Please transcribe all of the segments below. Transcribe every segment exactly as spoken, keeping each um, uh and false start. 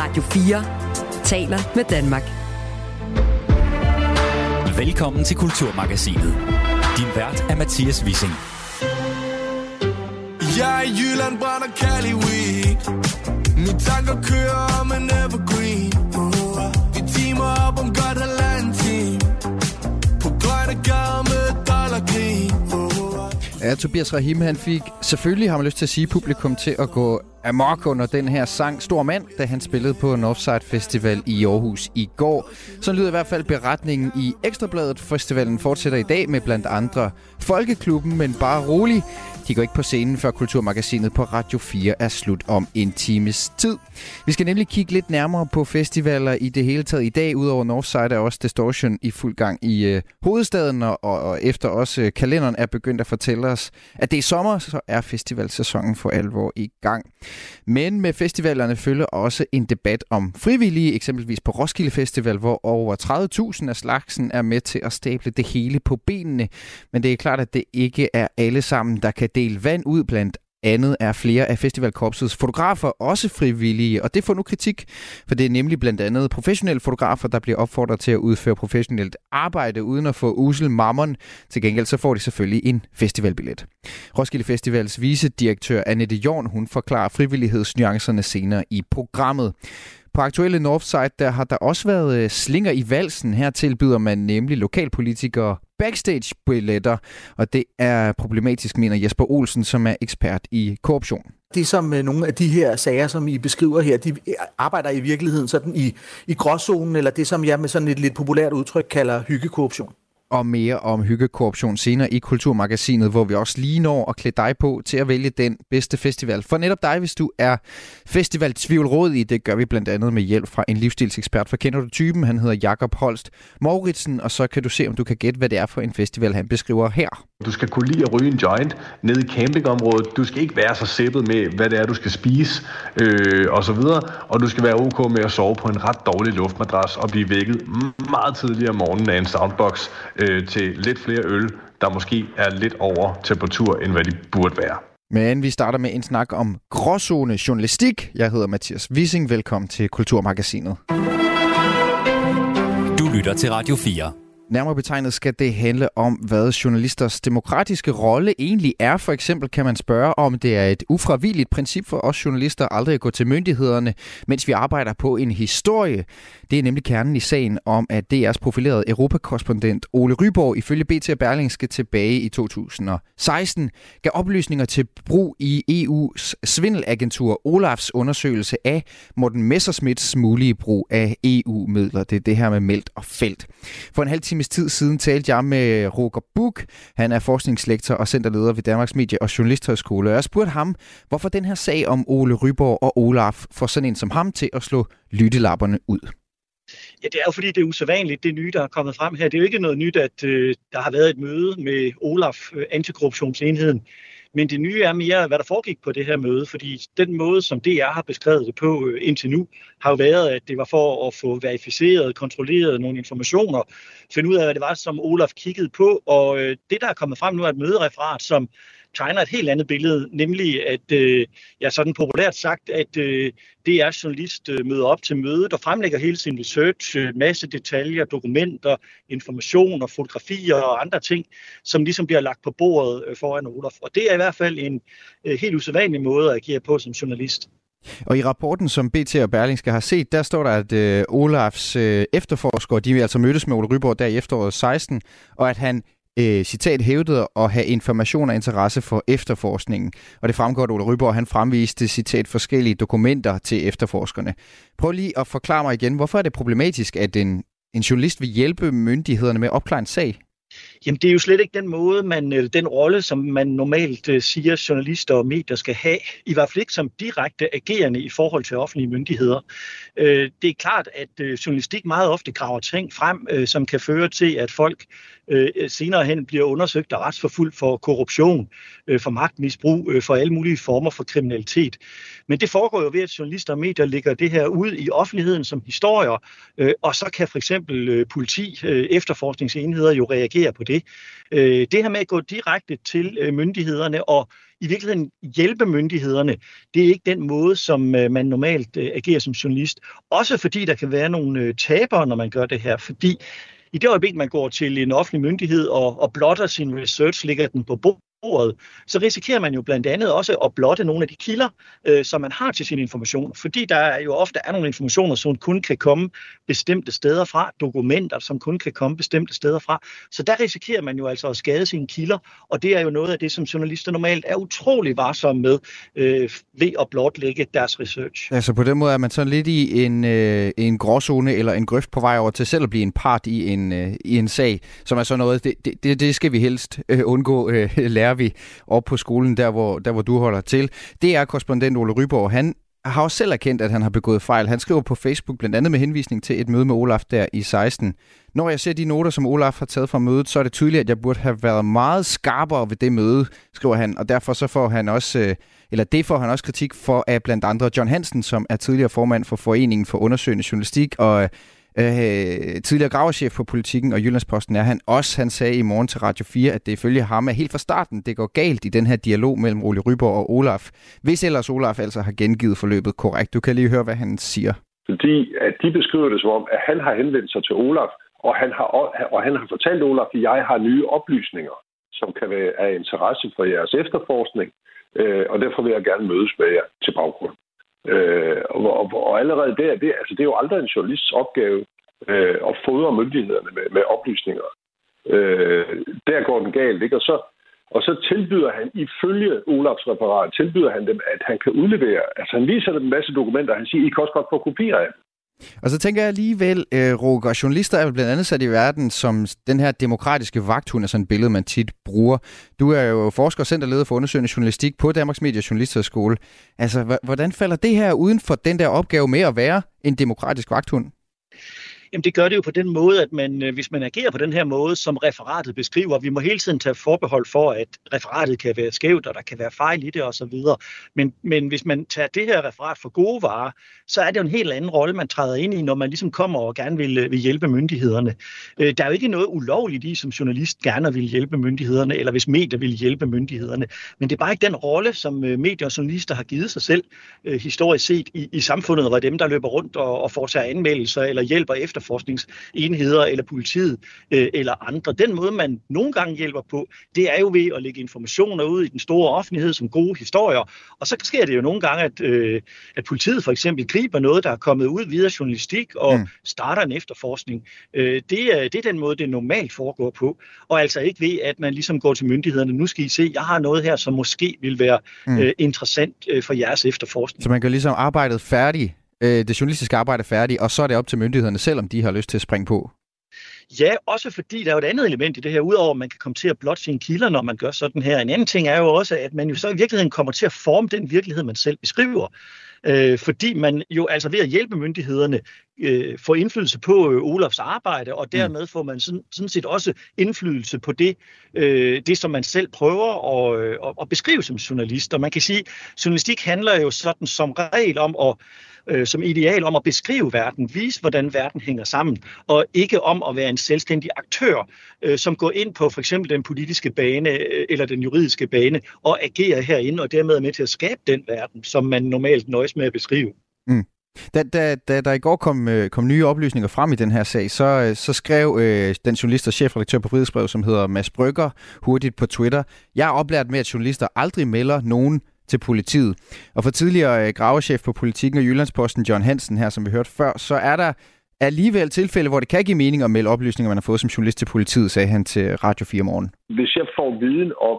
Radio fire taler med Danmark. Velkommen til Kulturmagasinet. Din vært er Mathias Vissing. Jeg er i Jylland, brænder Cali Week. Mine tanker kører om en evergreen. Uh, vi timer op om godt halvanden time. På grønne gader med dollarkrig. Uh, ja, Tobias Rahim, han fik selvfølgelig, har man lyst til at sige, publikum til at gå amok under den her sang Stor Mand, da han spillede på Northside Festival i Aarhus i går. Så lyder i hvert fald beretningen i Ekstrabladet. Festivalen fortsætter i dag med blandt andre Folkeklubben, men bare rolig. De går ikke på scenen, før Kulturmagasinet på Radio fire er slut om en times tid. Vi skal nemlig kigge lidt nærmere på festivaler i det hele taget i dag. Udover Northside er også Distortion i fuld gang i øh, hovedstaden, og, og efter også øh, kalenderen er begyndt at fortælle os, at det er sommer, så er festivalsæsonen for alvor i gang. Men med festivalerne følger også en debat om frivillige, eksempelvis på Roskilde Festival, hvor over tredive tusind af slagsen er med til at stable det hele på benene. Men det er klart, at det ikke er alle sammen, der kan dele vand ud. Blandt andet er flere af festivalkorpsets fotografer også frivillige, og det får nu kritik, for det er nemlig blandt andet professionelle fotografer, der bliver opfordret til at udføre professionelt arbejde uden at få usel mammon. Til gengæld så får de selvfølgelig en festivalbillet. Roskilde Festivals vicedirektør Annette Jorn, hun forklarer frivillighedsnuancerne senere i programmet. På aktuelle Northside, der har der også været slinger i valsen. Her tilbyder man nemlig lokalpolitikere backstage-billetter, og det er problematisk, mener Jesper Olsen, som er ekspert i korruption. Det som nogle af de her sager, som I beskriver her, de arbejder i virkeligheden sådan i, i gråzonen, eller det som jeg med sådan et lidt populært udtryk kalder hyggekorruption. Og mere om hyggekorruption senere i Kulturmagasinet, hvor vi også lige når at klæde dig på til at vælge den bedste festival for netop dig, hvis du er festivaltvivlrådig. Det gør vi blandt andet med hjælp fra en livsstilsekspert. For kender du typen? Han hedder Jakob Holst-Mauritsen, og så kan du se, om du kan gætte, hvad det er for en festival, han beskriver her. Du skal kunne lide at ryge en joint nede i campingområdet. Du skal ikke være så sæppet med, hvad det er, du skal spise øh, og så videre. Og du skal være ok med at sove på en ret dårlig luftmadras og blive vækket meget tidligere om morgenen af en soundbox øh, til lidt flere øl, der måske er lidt over temperatur, end hvad de burde være. Men vi starter med en snak om gråzone journalistik. Jeg hedder Mathias Vissing. Velkommen til Kulturmagasinet. Du lytter til Radio fire. Nærmere betegnet skal det handle om, hvad journalisters demokratiske rolle egentlig er. For eksempel kan man spørge, om det er et ufravigeligt princip for os journalister aldrig at gå til myndighederne, mens vi arbejder på en historie. Det er nemlig kernen i sagen om, at D R's profilerede europakorrespondent Ole Ryborg ifølge B T og Berlingske tilbage i to tusind og seksten gav oplysninger til brug i E U's svindelagentur Olafs undersøgelse af Morten Messerschmidts mulige brug af E U-midler. Det er det her med meldt og felt. For en halv time tid siden talte jeg med Roger Buch. Han er forskningslektor og centerleder ved Danmarks Medie- og Journalisthøjskole. Og jeg spurgte ham, hvorfor den her sag om Ole Ryborg og Olaf får sådan en som ham til at slå lyttelapperne ud. Ja, det er jo fordi, det er usædvanligt, det nye, der er kommet frem her. Det er jo ikke noget nyt, at øh, der har været et møde med Olaf, øh, antikorruptionsenheden. Men det nye er mere, hvad der foregik på det her møde, fordi den måde, som D R har beskrevet det på øh, indtil nu, har jo været, at det var for at få verificeret, kontrolleret nogle informationer, finde ud af, hvad det var, som Olaf kiggede på. Og øh, det, der er kommet frem nu, er et mødereferat, som tegner et helt andet billede, nemlig at, øh, ja, sådan populært sagt, at øh, D R's journalist øh, møder op til mødet og fremlægger hele sin research, øh, masse detaljer, dokumenter, informationer, fotografier og andre ting, som ligesom bliver lagt på bordet øh, foran Olaf. Og det er i hvert fald en øh, helt usædvanlig måde at agere på som journalist. Og i rapporten, som B T og Berlingske har set, der står der, at øh, Olafs øh, efterforskere, de vil altså mødes med Ole Ryborg der i efteråret seksten, og at han Øh, citat hævdede at have information og interesse for efterforskningen. Og det fremgår, at Ole Ryborg, han fremviste citat forskellige dokumenter til efterforskerne. Prøv lige at forklare mig igen, hvorfor er det problematisk, at en, en journalist vil hjælpe myndighederne med at opklare en sag? Jamen, det er jo slet ikke den måde, man, den rolle, som man normalt uh, siger, journalister og medier skal have, i hvert fald ikke som direkte agerende i forhold til offentlige myndigheder. Uh, det er klart, at uh, journalistik meget ofte graver ting frem, uh, som kan føre til, at folk uh, senere hen bliver undersøgt og retsforfulgt for korruption, uh, for magtmisbrug, uh, for alle mulige former for kriminalitet. Men det foregår jo ved, at journalister og medier lægger det her ud i offentligheden som historier, uh, og så kan for eksempel uh, politi, uh, efterforskningsenheder jo reagere reagere på det. Øh, det her med at gå direkte til øh, myndighederne og i virkeligheden hjælpe myndighederne, det er ikke den måde, som øh, man normalt øh, agerer som journalist. Også fordi der kan være nogle øh, tabere, når man gør det her, fordi i det øjeblik, man går til en offentlig myndighed og, og blotter sin research, ligger den på bordet, så risikerer man jo blandt andet også at blotte nogle af de kilder, øh, som man har til sine informationer. Fordi der er jo ofte er nogle informationer, som kun kan komme bestemte steder fra, dokumenter, som kun kan komme bestemte steder fra. Så der risikerer man jo altså at skade sine kilder, og det er jo noget af det, som journalister normalt er utrolig varsomme med øh, ved at blotlægge deres research. Altså på den måde er man sådan lidt i en, øh, en gråzone eller en grøft på vej over til selv at blive en part i en, øh, i en sag, som er sådan noget, det, det, det skal vi helst øh, undgå øh, lære vi op på skolen, der hvor, der hvor du holder til. Det er korrespondent Ole Ryborg. Han har også selv erkendt, at han har begået fejl. Han skriver på Facebook, blandt andet med henvisning til et møde med Olaf der i seksten. Når jeg ser de noter, som Olaf har taget fra mødet, så er det tydeligt, at jeg burde have været meget skarpere ved det møde, skriver han. Og derfor så får han også, eller det får han også kritik for af blandt andre John Hansen, som er tidligere formand for Foreningen for Undersøgende Journalistik og Øh, tidligere gravechef på Politikken og Jyllands-Posten er han også. Han sagde i morgen til Radio fire, at det ifølge ham er helt fra starten, det går galt i den her dialog mellem Ole Ryborg og Olaf, hvis ellers Olaf altså har gengivet forløbet korrekt. Du kan lige høre, hvad han siger. Fordi at de beskriver det som om, at han har henvendt sig til Olaf, og han har, og han har fortalt Olaf, at jeg har nye oplysninger, som kan være af interesse for jeres efterforskning, øh, og derfor vil jeg gerne mødes med jer til baggrund. Øh, og, og, og allerede der, det, altså, det er jo aldrig en journalists opgave øh, at fodre myndighederne med, med oplysninger. Øh, der går den galt, ikke? Og så, og så tilbyder han, ifølge Olafs referat, tilbyder han dem, at han kan udlevere. Altså han viser dem en masse dokumenter, og han siger, I kan også godt få kopier af dem. Og så tænker jeg alligevel, øh, Roger, journalister er blandt andet sat i verden som den her demokratiske vagthund, er sådan et billede, man tit bruger. Du er jo forsker og centerleder for undersøgende journalistik på Danmarks Medie- og Journalisthøjskole. Altså, hvordan falder det her uden for den der opgave med at være en demokratisk vagthund? Jamen det gør det jo på den måde, at man, hvis man agerer på den her måde, som referatet beskriver, vi må hele tiden tage forbehold for, at referatet kan være skævt, og der kan være fejl i det osv. Men, men hvis man tager det her referat for gode varer, så er det jo en helt anden rolle, man træder ind i, når man ligesom kommer og gerne vil, vil hjælpe myndighederne. Der er jo ikke noget ulovligt i, som journalist gerne vil hjælpe myndighederne, eller hvis medier vil hjælpe myndighederne. Men det er bare ikke den rolle, som medier og journalister har givet sig selv historisk set i, i samfundet, hvor dem, der løber rundt og, og foretager anmeldelser eller hjælper efter forskningsenheder eller politiet øh, eller andre. Den måde, man nogle gange hjælper på, det er jo ved at lægge informationer ud i den store offentlighed som gode historier. Og så sker det jo nogle gange, at, øh, at politiet for eksempel griber noget, der er kommet ud via journalistik og mm. starter en efterforskning. Øh, det, er, det er den måde, det normalt foregår på. Og altså ikke ved, at man ligesom går til myndighederne. Nu skal I se, jeg har noget her, som måske vil være mm. øh, interessant øh, for jeres efterforskning. Så man kan ligesom arbejdet færdigt, det journalistiske arbejde er færdigt, og så er det op til myndighederne selv, om de har lyst til at springe på. Ja, også fordi der er jo et andet element i det her, udover at man kan komme til at blotte sine kilder, når man gør sådan her. En anden ting er jo også, at man jo så i virkeligheden kommer til at forme den virkelighed, man selv beskriver. Øh, fordi man jo altså ved at hjælpe myndighederne øh, får indflydelse på øh, Olafs arbejde, og dermed får man sådan, sådan set også indflydelse på det, øh, det som man selv prøver at, øh, at beskrive som journalist. Og man kan sige, at journalistik handler jo sådan som regel om at øh, som ideal om at beskrive verden, vise hvordan verden hænger sammen, og ikke om at være en selvstændig aktør, øh, som går ind på for eksempel den politiske bane øh, eller den juridiske bane og agerer herinde, og dermed er med til at skabe den verden, som man normalt nøjes med at beskrive. Mm. Da, da, da der i går kom, kom nye oplysninger frem i den her sag, så, så skrev øh, den journalist og chefredaktør på Frihedsbrev, som hedder Mads Brygger, hurtigt på Twitter: Jeg er oplært med, at journalister aldrig melder nogen til politiet. Og for tidligere øh, gravechef på Politikken og Jyllands-Posten, John Hansen her, som vi hørte før, så er der alligevel tilfælde, hvor det kan give mening at melde oplysninger, man har fået som journalist til politiet, sagde han til Radio fire Morgen. Hvis jeg får viden om,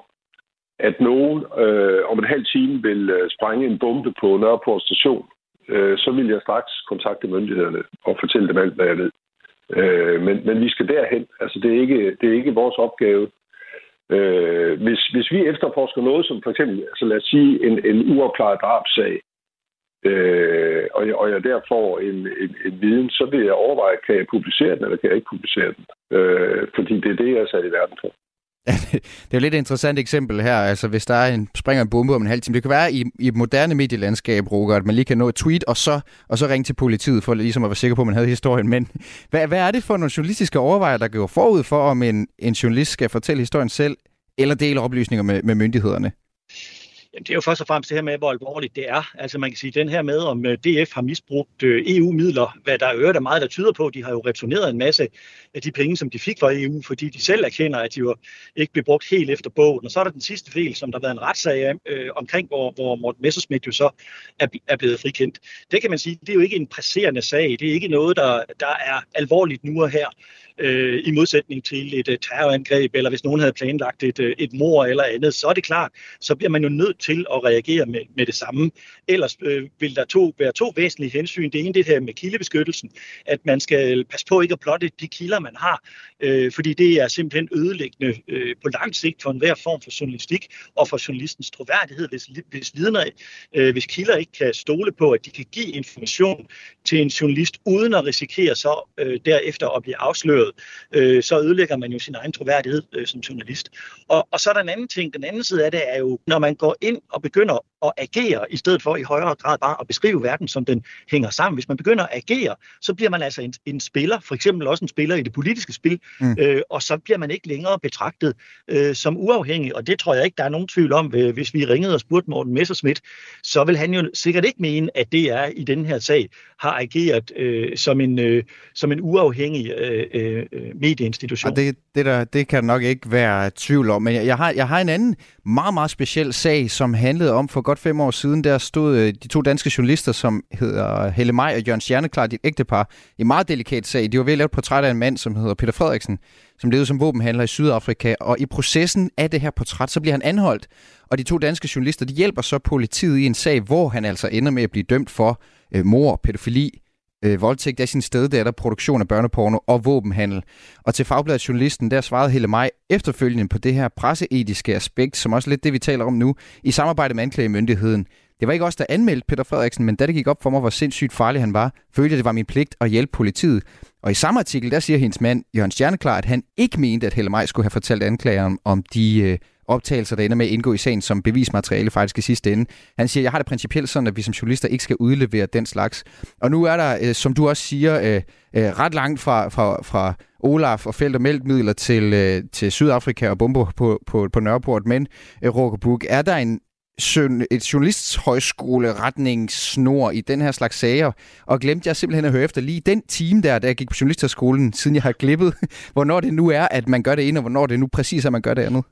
at nogen øh, om en halv time vil øh, sprænge en bombe på Nørreport station, øh, så vil jeg straks kontakte myndighederne og fortælle dem alt, hvad jeg ved. Øh, men, men vi skal derhen. Altså, det er ikke, det er ikke vores opgave. Øh, hvis, hvis vi efterforsker noget, som for eksempel, altså, lad os sige, en, en uopklaret drabsag, øh, og, jeg, og jeg der får en, en, en viden, så vil jeg overveje, kan jeg publicere den, eller kan jeg ikke publicere den? Øh, fordi det er det, jeg er sat i verden for. Det er jo lidt et interessant eksempel her. Altså, hvis der er en, springer en bombe om en halv time, det kan være i, i et moderne medielandskab, Roger, at man lige kan nå et tweet, og så, og så ringe til politiet, for ligesom at være sikker på, at man havde historien. Men hvad, hvad er det for nogle journalistiske overvejelser, der går forud for, om en, en journalist skal fortælle historien selv, eller dele oplysninger med, med myndighederne? Jamen, det er jo først og fremmest det her med, hvor alvorligt det er. Altså man kan sige, den her med, om D F har misbrugt E U-midler, hvad der øvrigt er meget, der tyder på. De har jo returneret en masse af de penge, som de fik fra E U, fordi de selv erkender, at de jo ikke blev brugt helt efter bogen. Og så er der den sidste del, som der har været en retssag af, øh, omkring, hvor, hvor Morten Messerschmidt jo så er, er blevet frikendt. Det kan man sige, det er jo ikke en presserende sag. Det er ikke noget, der, der er alvorligt nu og her, øh, i modsætning til et uh, terrorangreb, eller hvis nogen havde planlagt et, uh, et mord eller andet. Så er det klart, så bliver man jo nødt til at reagere med, med det samme. Ellers øh, vil der to, være to væsentlige hensyn. Det ene det her med kildebeskyttelsen, at man skal passe på ikke at plotte de kilder, man har, øh, fordi det er simpelthen ødelæggende øh, på lang sigt for enhver form for journalistik og for journalistens troværdighed, hvis, hvis, vidner, øh, hvis kilder ikke kan stole på, at de kan give information til en journalist, uden at risikere så øh, derefter at blive afsløret. Øh, så ødelægger man jo sin egen troværdighed øh, som journalist. Og, og så er der en anden ting. Den anden side af det er jo, når man går ind og begynder at agere, i stedet for i højere grad bare at beskrive verden, som den hænger sammen. Hvis man begynder at agere, så bliver man altså en, en spiller, for eksempel også en spiller i det politiske spil, mm. øh, og så bliver man ikke længere betragtet øh, som uafhængig, og det tror jeg ikke, der er nogen tvivl om. Hvis vi ringede og spurgte Morten Messerschmidt, så vil han jo sikkert ikke mene, at D R i den her sag har ageret øh, som, en, øh, som en uafhængig øh, medieinstitution. Og det, det, der, det kan nok ikke være tvivl om, men jeg, jeg, har, jeg har en anden meget, meget speciel sag, som handlede om for godt fem år siden. Der stod de to danske journalister, som hedder Helle Maj og Jørgen Stjerneklar, et ægtepar, i en meget delikat sag. De var ved at lave et portræt af en mand, som hedder Peter Frederiksen, som levede som våbenhandler i Sydafrika. Og i processen af det her portræt, så bliver han anholdt. Og de to danske journalister, de hjælper så politiet i en sag, hvor han altså ender med at blive dømt for øh, mord, pædofili, øh, voldtægt af sin steddatter, produktion af børneporno og våbenhandel. Og til Fagbladet Journalisten, der svarede Helle Maj efterfølgende på det her presseetiske aspekt, som også lidt det, vi taler om nu, i samarbejde med anklagemyndigheden. Det var ikke os, der anmeldte Peter Frederiksen, men da det gik op for mig, hvor sindssygt farlig han var, følte jeg, det var min pligt at hjælpe politiet. Og i samme artikel, der siger hendes mand, Jørgen Stjerneklar, at han ikke mente, at Helle Maj skulle have fortalt anklageren om de øh, optagelser, der ender med at indgå i sagen som bevismateriale faktisk i sidste ende. Han siger, jeg har det principielt sådan, at vi som journalister ikke skal udlevere den slags. Og nu er der, øh, som du også siger, øh, øh, ret langt fra, fra, fra Olaf og felt- og mælkemidler til, øh, til Sydafrika og bomber på, på, på Nørreport. Men, øh, Roger Buch, er der en et journalisthøjskoleretningssnor i den her slags sager, og glemte jeg simpelthen at høre efter lige den time der, da jeg gik på journalisthøjskolen, siden jeg har glippet, hvornår det nu er, at man gør det ene, og hvornår det nu præcis er, at man gør det andet?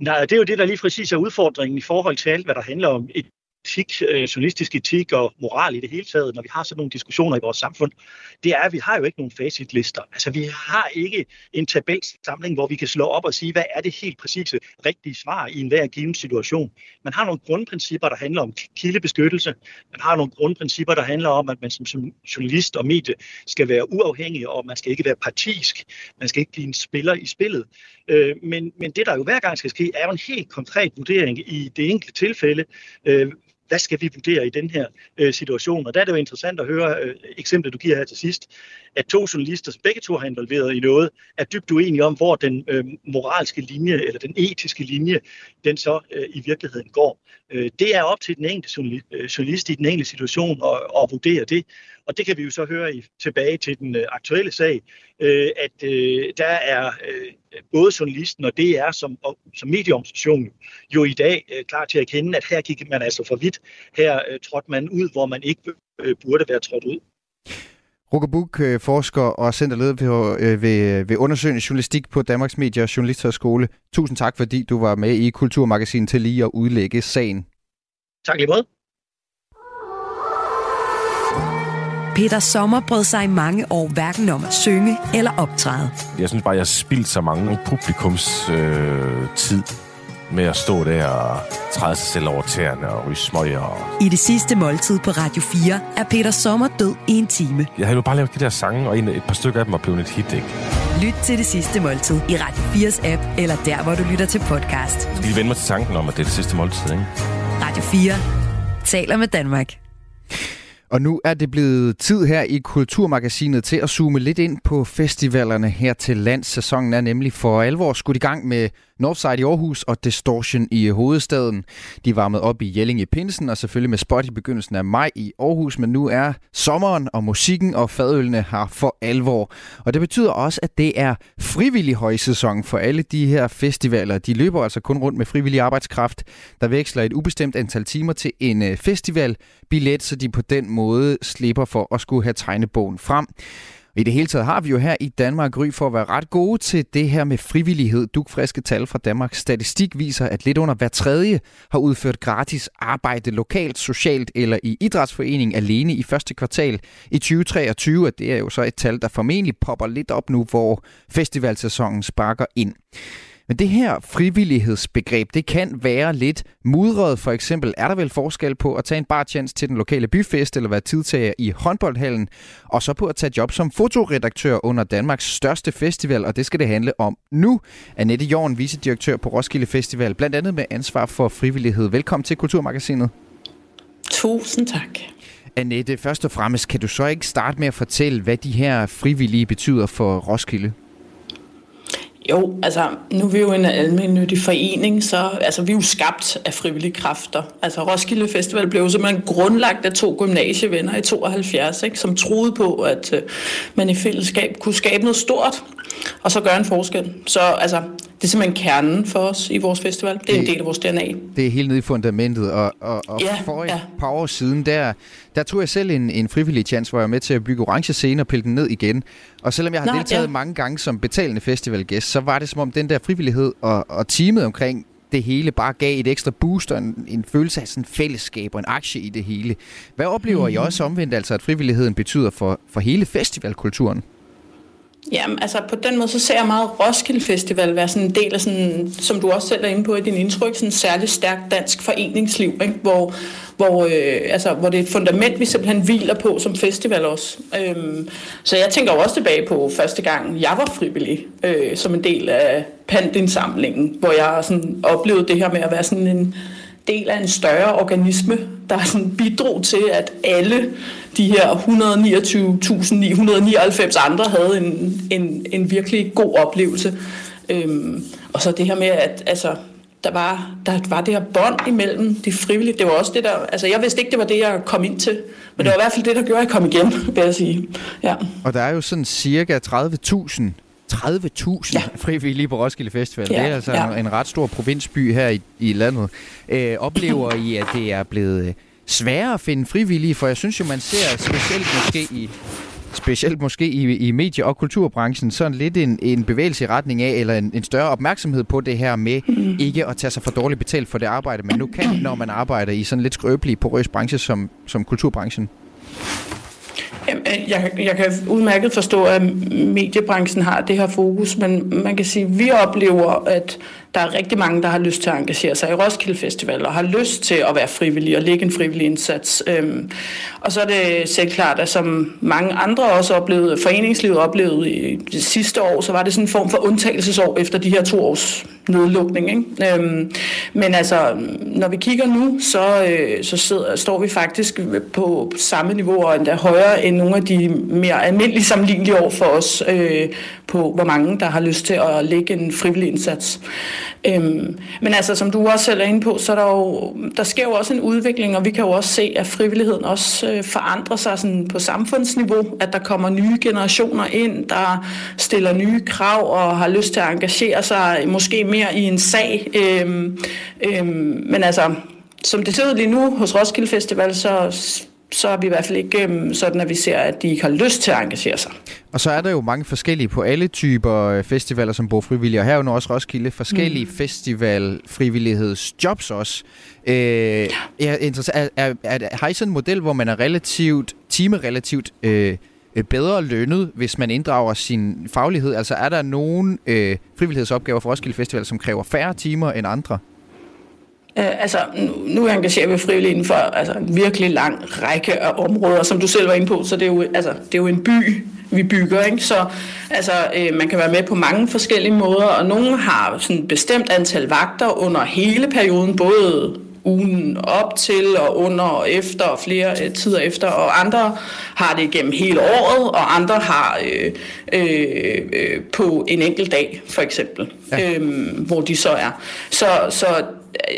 Nej, det er jo det, der lige præcis er udfordringen i forhold til alt, hvad der handler om et etik, journalistisk etik og moral i det hele taget, når vi har sådan nogle diskussioner i vores samfund, det er, at vi har jo ikke nogen facitlister. Altså, vi har ikke en tabelsamling, hvor vi kan slå op og sige, hvad er det helt præcise rigtige svar i enhver given situation. Man har nogle grundprincipper, der handler om kildebeskyttelse. Man har nogle grundprincipper, der handler om, at man som journalist og medie skal være uafhængig, og man skal ikke være partisk. Man skal ikke blive en spiller i spillet. Men, men det, der jo hver gang skal ske, er jo en helt konkret vurdering i det enkelte tilfælde. Hvad skal vi vurdere i den her øh, situation? Og der er det jo interessant at høre øh, eksemplet, du giver her til sidst, at to journalister, som begge to har involveret i noget, er dybt uenige om, hvor den øh, moralske linje, eller den etiske linje, den så øh, i virkeligheden går. Øh, det er op til den enkelte journalist i den enkelte situation at, at vurdere det. Og det kan vi jo så høre i, tilbage til den øh, aktuelle sag, øh, at øh, der er øh, både journalisten og D R som, og, som medieorganisationen jo i dag øh, klar til at kende, at her gik man altså for vidt. Her øh, trådte man ud, hvor man ikke øh, burde være trådt ud. Roger Buch, øh, forsker og centerleder ved, øh, ved, ved undersøgende journalistik på Danmarks Medie- og Journalisthøjskole. Tusind tak, fordi du var med i Kulturmagasinet til lige at udlægge sagen. Tak lige måde. Peter Sommer brød sig i mange år hverken om at synge eller optræde. Jeg synes bare, jeg har spildt så mange publikums øh, tid med at stå der og træde sig selv over tæerne og ryge smøger. Og... I det sidste måltid på Radio fire er Peter Sommer død i en time. Jeg havde jo bare lavet de der sange, og et par stykker af dem var blevet et hit, ikke? Lyt til det sidste måltid i Radio fires app, eller der, hvor du lytter til podcast. Jeg skal vende mig til tanken om, at det er det sidste måltid, ikke? Radio fire taler med Danmark. Og nu er det blevet tid her i Kulturmagasinet til at zoome lidt ind på festivalerne her til lands. Sæsonen er nemlig for alvor skudt i gang med Northside i Aarhus og Distortion i hovedstaden. De varmede op i Jelling i pinsen og selvfølgelig med spot i begyndelsen af maj i Aarhus. Men nu er sommeren og musikken og fadølene her for alvor. Og det betyder også, at det er frivillig højsæson for alle de her festivaler. De løber altså kun rundt med frivillig arbejdskraft, der veksler et ubestemt antal timer til en festivalbillet, så de på den måde slipper for at skulle have tegnebogen frem. I det hele taget har vi jo her i Danmark ry for at være ret gode til det her med frivillighed. Dugfriske tal fra Danmarks Statistik viser, at lidt under hver tredje har udført gratis arbejde lokalt, socialt eller i idrætsforening alene i første kvartal i tyve treogtyve. Og det er jo så et tal, der formentlig popper lidt op nu, hvor festivalsæsonen sparker ind. Men det her frivillighedsbegreb, det kan være lidt mudret. For eksempel er der vel forskel på at tage en bartjans til den lokale byfest eller være tidtager i håndboldhallen, og så på at tage job som fotoredaktør under Danmarks største festival, og det skal det handle om nu. Annette Jorn, vicedirektør på Roskilde Festival, blandt andet med ansvar for frivillighed. Velkommen til Kulturmagasinet. Tusind tak. Annette, først og fremmest, kan du så ikke starte med at fortælle, hvad de her frivillige betyder for Roskilde? Jo, altså nu er vi jo en almennyttig forening, så altså, vi er jo skabt af frivillige kræfter. Altså Roskilde Festival blev jo simpelthen grundlagt af to gymnasievenner i tooghalvfjerds, ikke, som troede på, at øh, man i fællesskab kunne skabe noget stort og så gøre en forskel. Så altså, det er simpelthen kernen for os i vores festival. Det er en del af vores D N A. Det er helt nede i fundamentet, og, og, og ja, for et ja. par år siden, der, der tog jeg selv en, en frivillig chance, hvor jeg var med til at bygge orange scene og pille den ned igen. Og selvom jeg har Nå, deltaget ja. mange gange som betalende festivalgæst, så var det som om den der frivillighed og, og teamet omkring det hele bare gav et ekstra boost og en, en følelse af sådan fællesskab og en aktie i det hele. Hvad oplever mm-hmm. I også omvendt, altså at frivilligheden betyder for, for hele festivalkulturen? Jamen, altså på den måde, så ser jeg meget Roskilde Festival være sådan en del af sådan, som du også selv er inde på i din intro, sådan en særlig stærk dansk foreningsliv, ikke? Hvor, hvor, øh, altså, hvor det er et fundament, vi simpelthen hviler på som festival også. Øhm, så jeg tænker også tilbage på første gang, jeg var frivillig øh, som en del af pandindsamlingen, hvor jeg sådan oplevede det her med at være sådan en del af en større organisme, der sådan bidrog til, at alle de her et hundrede og niogtyve tusind ni hundrede og nioghalvfems andre havde en, en, en virkelig god oplevelse. Øhm, og så det her med, at altså, der, var, der var det her bånd imellem de frivillige. Det var også det, der... Altså, jeg vidste ikke, det var det, jeg kom ind til. Men mm. det var i hvert fald det, der gjorde, at jeg kom igen, vil jeg sige. Ja. Og der er jo sådan cirka tredive tusind... tredive tusind ja. frivillige på Roskilde Festival. Ja, det er altså ja. en, en ret stor provinsby her i, i landet. Øh, oplever I, at det er blevet sværere at finde frivillige? For jeg synes jo, man ser specielt måske i, specielt måske i, i medie- og kulturbranchen sådan lidt en, en bevægelse i retning af, eller en, en større opmærksomhed på det her med mm. ikke at tage sig for dårligt betalt for det arbejde, men nu kan, når man arbejder i sådan lidt skrøbelig, porøs branche som, som kulturbranchen. Jeg, jeg kan udmærket forstå, at mediebranchen har det her fokus, men man kan sige, at vi oplever, at der er rigtig mange, der har lyst til at engagere sig i Roskilde Festival og har lyst til at være frivillige og lægge en frivillig indsats. Og så er det selv klart, at som mange andre også oplevede, foreningslivet oplevede i det sidste år, så var det sådan en form for undtagelsesår efter de her to års nedlukning, ikke? Men altså, når vi kigger nu, så, så sidder, står vi faktisk på samme niveau og endda højere end nogle af de mere almindelige sammenlignelige år for os øh, på, hvor mange der har lyst til at lægge en frivillig indsats. Øhm, men altså, som du også selv er inde på, så er der jo, der sker jo også en udvikling, og vi kan jo også se, at frivilligheden også øh, forandrer sig sådan på samfundsniveau, at der kommer nye generationer ind, der stiller nye krav og har lyst til at engagere sig måske mere i en sag. Øhm, øhm, men altså, som det ser ud lige nu hos Roskilde Festival, så så er vi i hvert fald ikke sådan, at vi ser, at de ikke har lyst til at engagere sig. Og så er der jo mange forskellige på alle typer festivaler, som bruger frivillige, og herunder også Roskilde, forskellige mm. festivalfrivillighedsjobs også. Øh, ja. er, er, er, er, har I sådan en model, hvor man er relativt, timerelativt øh, bedre lønnet, hvis man inddrager sin faglighed? Altså er der nogle øh, frivillighedsopgaver for Roskilde Festival, som kræver færre timer end andre? Uh, altså, nu, nu engagerer vi frivillige inden for altså, en virkelig lang række af områder, som du selv var inde på, så det er jo, altså, det er jo en by, vi bygger, ikke? Så altså, øh, man kan være med på mange forskellige måder, og nogle har sådan et bestemt antal vagter under hele perioden, både ugen op til og under og efter og flere tider efter, og andre har det gennem hele året, og andre har øh, øh, øh, på en enkelt dag for eksempel, ja. øh, hvor de så er. Så, så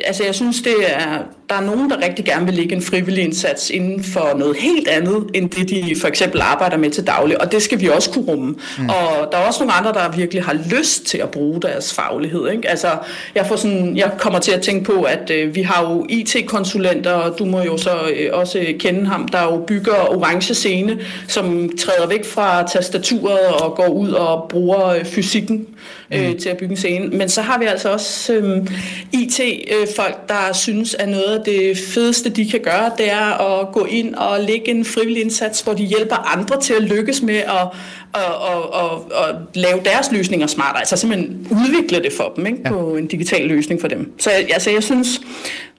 altså, jeg synes, det er, der er nogen, der rigtig gerne vil lægge en frivillig indsats inden for noget helt andet, end det de for eksempel arbejder med til daglig, og det skal vi også kunne rumme. Mm. Og der er også nogle andre, der virkelig har lyst til at bruge deres faglighed, ikke? Altså, jeg, får sådan, jeg kommer til at tænke på, at øh, vi har jo I T-konsulenter, og du må jo så øh, også kende ham, der jo bygger Orange Scene, som træder væk fra tastaturet og går ud og bruger øh, fysikken øh, mm. til at bygge en scene. Men så har vi altså også øh, I T-folk, der synes, at noget af det fedeste, de kan gøre, det er at gå ind og lægge en frivillig indsats, hvor de hjælper andre til at lykkes med at, at, at, at, at lave deres løsninger smartere. Altså simpelthen udvikle det for dem, ikke? Ja. På en digital løsning for dem. Så altså, jeg synes...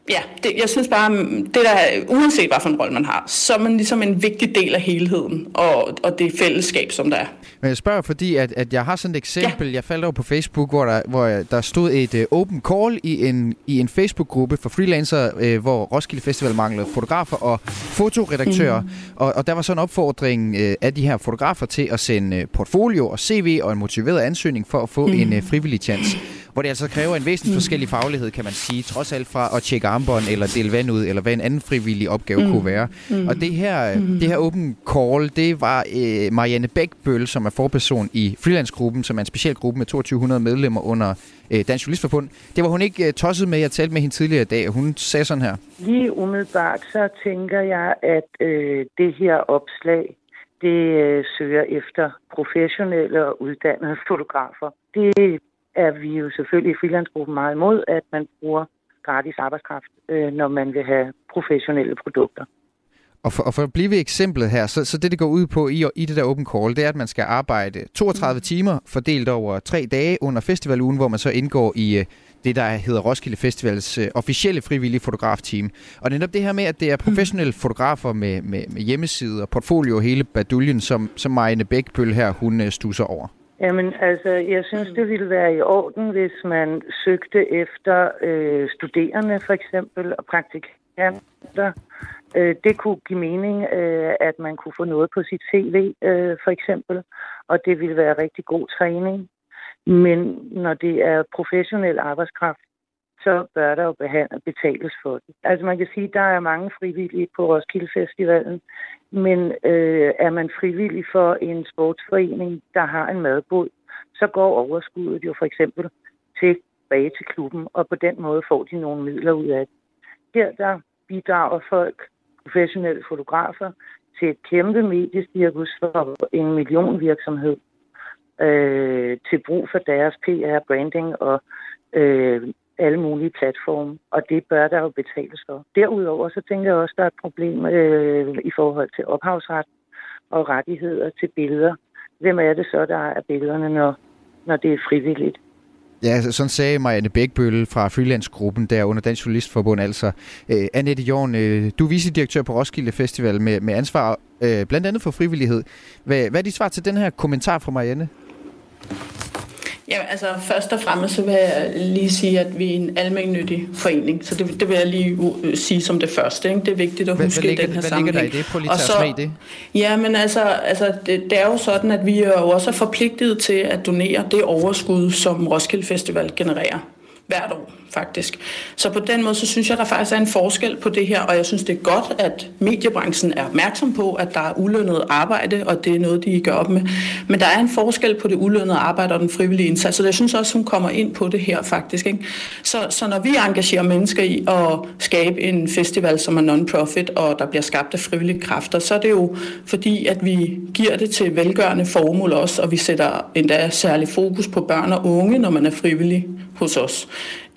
Ja, det, jeg synes bare, det der, uanset hvad for en rolle man har, så er man ligesom en vigtig del af helheden og, og det fællesskab, som der er. Men jeg spørger, fordi at, at jeg har sådan et eksempel. Ja. Jeg faldt over på Facebook, hvor der, hvor der stod et uh, open call i en, i en Facebook-gruppe for freelancer, uh, hvor Roskilde Festival manglede fotografer og fotoredaktører. Mm. Og, og der var sådan en opfordring uh, af de her fotografer til at sende portfolio og C V og en motiveret ansøgning for at få mm. en uh, frivillig chance. Hvor det altså kræver en væsentlig forskellig faglighed, kan man sige, trods alt fra at tjekke armbånd eller dele vand ud, eller hvad en anden frivillig opgave mm. kunne være. Mm. Og det her, mm. det her open call, det var øh, Marianne Bækbøl, som er forperson i freelancegruppen, som er en speciel gruppe med to tusind to hundrede medlemmer under øh, Dansk Journalistforbund. Det var hun ikke øh, tosset med, jeg talte med hende tidligere i dag, og hun sagde sådan her. Lige umiddelbart, så tænker jeg, at øh, det her opslag, det øh, søger efter professionelle og uddannede fotografer. Det er vi jo selvfølgelig i freelancegruppen meget imod, at man bruger gratis arbejdskraft, øh, når man vil have professionelle produkter. Og for, og for at blive ved eksemplet her, så, så det, det går ud på i, i det der open call, det er, at man skal arbejde toogtredive timer, fordelt over tre dage under festivalugen, hvor man så indgår i øh, det, der hedder Roskilde Festivals øh, officielle frivillige fotografteam. Og netop det her med, at det er professionelle mm. fotografer med, med, med hjemmeside og portfolio og hele baduljen, som, som Marianne Bækbøl her, hun øh, stusser over. Jamen altså, jeg synes, det ville være i orden, hvis man søgte efter øh, studerende for eksempel og praktikanter. Øh, det kunne give mening, øh, at man kunne få noget på sit C V øh, for eksempel, og det ville være rigtig god træning. Men når det er professionel arbejdskraft, så bør der jo betales for det. Altså man kan sige, at der er mange frivillige på Roskilde Festivalen, men øh, er man frivillig for en sportsforening, der har en madbod, så går overskuddet jo for eksempel tilbage til klubben, og på den måde får de nogle midler ud af det. Her der bidrager folk, professionelle fotografer, til et kæmpe mediecirkus for en million virksomhed øh, til brug for deres P R, branding og øh, alle mulige platforme, og det bør der jo betales for. Derudover så tænker jeg også, der er et problem øh, i forhold til ophavsret og rettigheder til billeder. Hvem er det så, der er billederne, når, når det er frivilligt? Ja, sådan sagde Marianne Bækbøl fra freelancegruppen der under Dansk Journalistforbund. Altså. Øh, Annette Jorn, øh, du er vicedirektør på Roskilde Festival med, med ansvar øh, blandt andet for frivillighed. Hvad, hvad er dit svar til den her kommentar fra Marianne? Ja, altså først og fremmest så vil jeg lige sige, at vi er en almennyttig forening, så det, det vil jeg lige u- sige som det første, ikke? Det er vigtigt at huske hvad, hvad ligger, den her hvad sammenhæng. Hvad ligger der i det? Prøv lige at tage os med i det. Ja, men altså, altså det, det er jo sådan, at vi er jo også forpligtet til at donere det overskud, som Roskilde Festival genererer. Hvert år, faktisk. Så på den måde, så synes jeg, der faktisk er en forskel på det her, og jeg synes, det er godt, at mediebranchen er opmærksom på, at der er ulønnet arbejde, og det er noget, de gør op med. Men der er en forskel på det ulønnede arbejde og den frivillige indsats, så jeg synes også, hun kommer ind på det her, faktisk. Ikke? Så, så når vi engagerer mennesker i at skabe en festival, som er non-profit, og der bliver skabt af frivillige kræfter, så er det jo fordi, at vi giver det til velgørende formål også, og vi sætter endda særlig fokus på børn og unge, når man er frivillig hos os.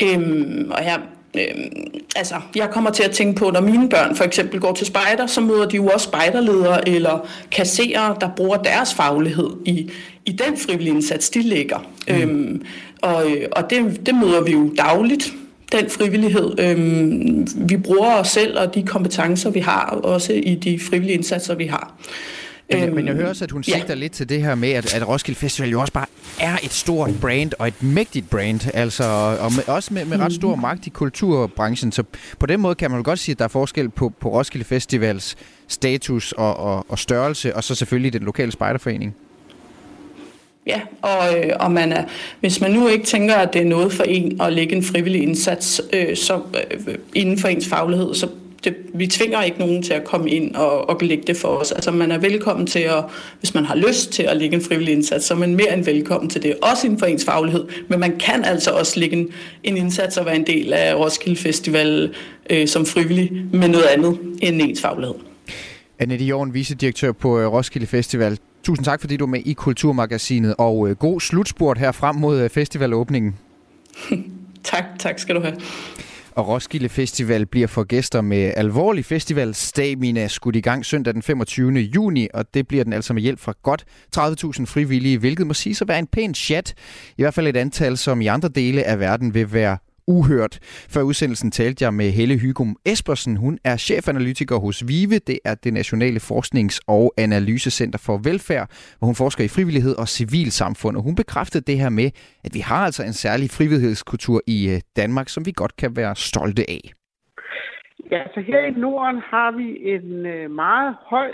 Øhm, og her, øhm, altså, jeg kommer til at tænke på, når mine børn for eksempel går til spejder, så møder de jo også spejderledere eller kasserere, der bruger deres faglighed i, i den frivillige indsats, de lægger. Mm. Øhm, og og det, det møder vi jo dagligt, den frivillighed. Øhm, vi bruger os selv og de kompetencer, vi har, også i de frivillige indsatser, vi har. Men, øhm, men jeg hører også, at hun sigter ja. lidt til det her med, at, at Roskilde Festival jo også bare er et stort brand, og et mægtigt brand, altså, og med, også med, med ret stor magt i kulturbranchen. Så på den måde kan man jo godt sige, at der er forskel på, på Roskilde Festivals status og, og, og størrelse, og så selvfølgelig den lokale spejderforening. Ja, og, øh, og man er, hvis man nu ikke tænker, at det er noget for en at lægge en frivillig indsats øh, så, øh, inden for ens faglighed, så det, vi tvinger ikke nogen til at komme ind og, og lægge det for os. Altså man er velkommen til at, hvis man har lyst til at lægge en frivillig indsats, så er man mere end velkommen til det, også inden for ens faglighed. Men man kan altså også lægge en, en indsats og være en del af Roskilde Festival øh, som frivillig med noget andet end ens faglighed. Annette Jorn, vicedirektør på Roskilde Festival. Tusind tak, fordi du er med i Kulturmagasinet, og god slutspurt her frem mod festivalåbningen. tak, tak skal du have. Og Roskilde Festival bliver for gæster med alvorlig festivalstamina skudt i gang søndag den femogtyvende juni, og det bliver den altså med hjælp fra godt tredive tusind frivillige, hvilket må siges at være en pæn chat. I hvert fald et antal, som i andre dele af verden vil være uhørt. Før udsendelsen talte jeg med Helle Hygum Espersen. Hun er chefanalytiker hos Vive. Det er det nationale forsknings- og analysecenter for velfærd, hvor hun forsker i frivillighed og civilsamfund. Og hun bekræftede det her med, at vi har altså en særlig frivillighedskultur i Danmark, som vi godt kan være stolte af. Ja, så her i Norden har vi en meget høj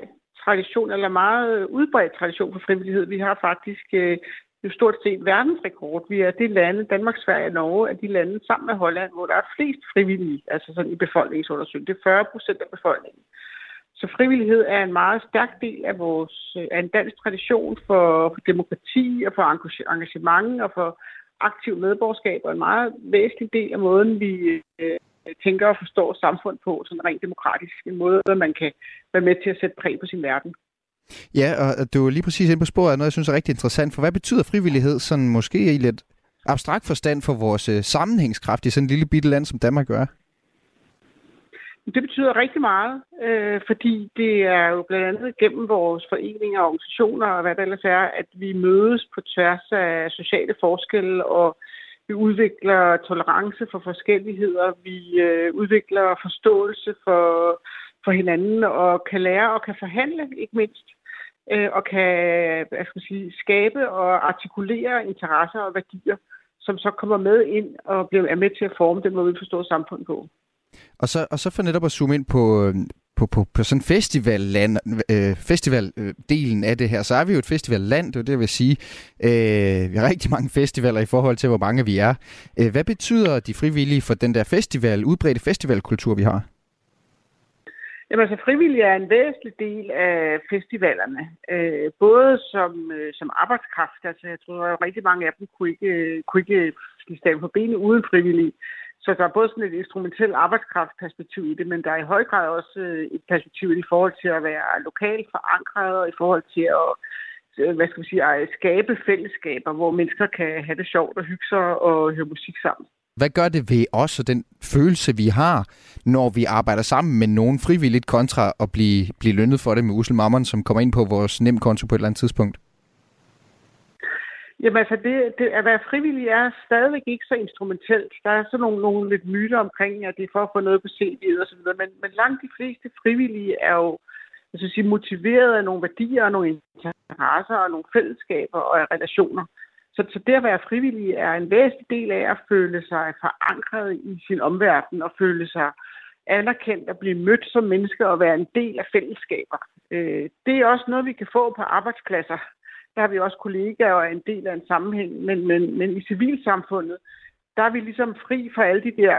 tradition, eller meget udbredt tradition for frivillighed. Vi har faktisk det er stort set verdensrekord. Vi er det lande, Danmark, Sverige og Norge, er de lande sammen med Holland, hvor der er flest frivillige, altså sådan i befolkningsundersøgelsen. Det er fyrre procent af befolkningen. Så frivillighed er en meget stærk del af vores, af en dansk tradition for, for demokrati og for engagement og for aktiv medborgerskab, og en meget væsentlig del af måden, vi øh, tænker og forstår samfund på, sådan rent demokratisk, en måde, hvor man kan være med til at sætte præg på sin verden. Ja, og du er lige præcis inde på sporet af noget, jeg synes er rigtig interessant. For hvad betyder frivillighed sådan måske i lidt abstrakt forstand for vores øh, sammenhængskraft i sådan et lille bitte land, som Danmark gør? Det betyder rigtig meget, øh, fordi det er jo blandt andet gennem vores foreninger og organisationer og hvad det ellers er, at vi mødes på tværs af sociale forskelle, og vi udvikler tolerance for forskelligheder, vi øh, udvikler forståelse for, for hinanden og kan lære og kan forhandle, ikke mindst, og kan jeg skal sige, skabe og artikulere interesser og værdier, som så kommer med ind og bliver med til at forme den måde, vi forstår samfundet på. Og så, og så for netop at zoome ind på, på, på, på sådan festivalland, øh, festivaldelen af det her, så er vi jo et festivalland, det er det, jeg vil sige. Øh, vi har rigtig mange festivaler i forhold til, hvor mange vi er. Hvad betyder de frivillige for den der festival, udbredte festivalkultur, vi har? Jamen altså, frivillige er en væsentlig del af festivalerne, øh, både som, øh, som arbejdskraft, altså jeg tror, at rigtig mange af dem kunne ikke, øh, kunne ikke stave på benene uden frivillige, så der er både sådan et instrumentelt arbejdskraftperspektiv i det, men der er i høj grad også øh, et perspektiv i forhold til at være lokalt forankret, og i forhold til at øh, hvad skal vi sige, at skabe fællesskaber, hvor mennesker kan have det sjovt og hygge sig og høre musik sammen. Hvad gør det ved os og den følelse, vi har, når vi arbejder sammen med nogen frivilligt kontra at blive, blive lønnet for det med usel mammon, som kommer ind på vores nemkonto på et eller andet tidspunkt? Jamen altså, det, det, at være frivillig er stadigvæk ikke så instrumentelt. Der er sådan nogle, nogle lidt myter omkring, at det er for at få noget på C V'et og så videre, men, men langt de fleste frivillige er jo jeg skal sige, motiveret af nogle værdier og nogle interesser og nogle fællesskaber og relationer. Så det at være frivillig er en væsentlig del af at føle sig forankret i sin omverden og føle sig anerkendt og blive mødt som menneske og være en del af fællesskaber. Det er også noget, vi kan få på arbejdspladser. Der har vi også kollegaer og er en del af en sammenhæng, men, men, men i civilsamfundet, der er vi ligesom fri fra alle de der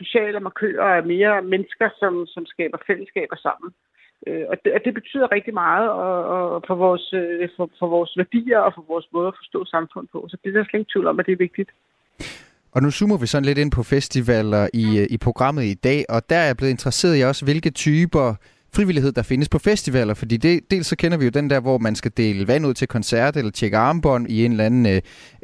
sociale markører af mere mennesker, som, som skaber fællesskaber sammen. Og det, og det betyder rigtig meget og, og for, vores, for, for vores værdier og for vores måde at forstå samfund på. Så det er der slet ikke tvivl om, at det er vigtigt. Og nu zoomer vi sådan lidt ind på festivaler i, i programmet i dag, og der er jeg blevet interesseret i også, hvilke typer frivillighed der findes på festivaler. Fordi det, dels så kender vi jo den der, hvor man skal dele vand ud til koncert eller tjekke armbånd i en eller anden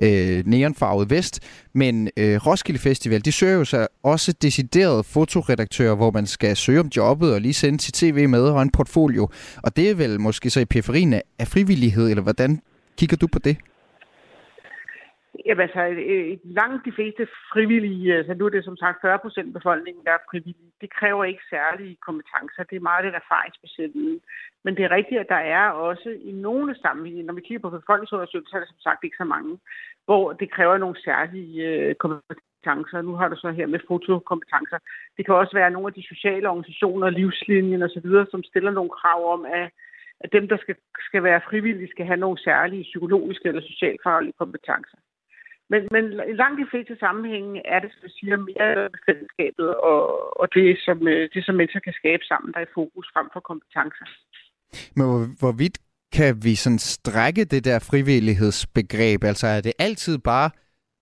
øh, neonfarvet vest. Men øh, Roskilde Festival, de søger jo så også deciderede fotoredaktører, hvor man skal søge om jobbet og lige sende sit C V med og en portfolio. Og det er vel måske så i periferien af frivillighed, eller hvordan kigger du på det? Jamen altså, langt de fleste frivillige, altså nu er det som sagt fyrre procent af befolkningen, der er frivillige. Det kræver ikke særlige kompetencer. Det er meget det erfaringsbaseret. Men det er rigtigt, at der er også i nogle sammenhænge, når vi kigger på befolkningsundersøgelser, så er der som sagt ikke så mange, hvor det kræver nogle særlige kompetencer. Nu har du så her med fotokompetencer. Det kan også være nogle af de sociale organisationer, livslinjen osv., som stiller nogle krav om, at at dem, der skal, skal være frivillige, skal have nogle særlige psykologiske eller socialfaglige kompetencer. Men, men langt i fleste sammenhænge er det, som jeg siger, mere fællesskabet og, og det, som, det, som mennesker kan skabe sammen, der er i fokus frem for kompetencer. Men hvor, hvorvidt kan vi sådan strække det der frivillighedsbegreb? Altså er det altid bare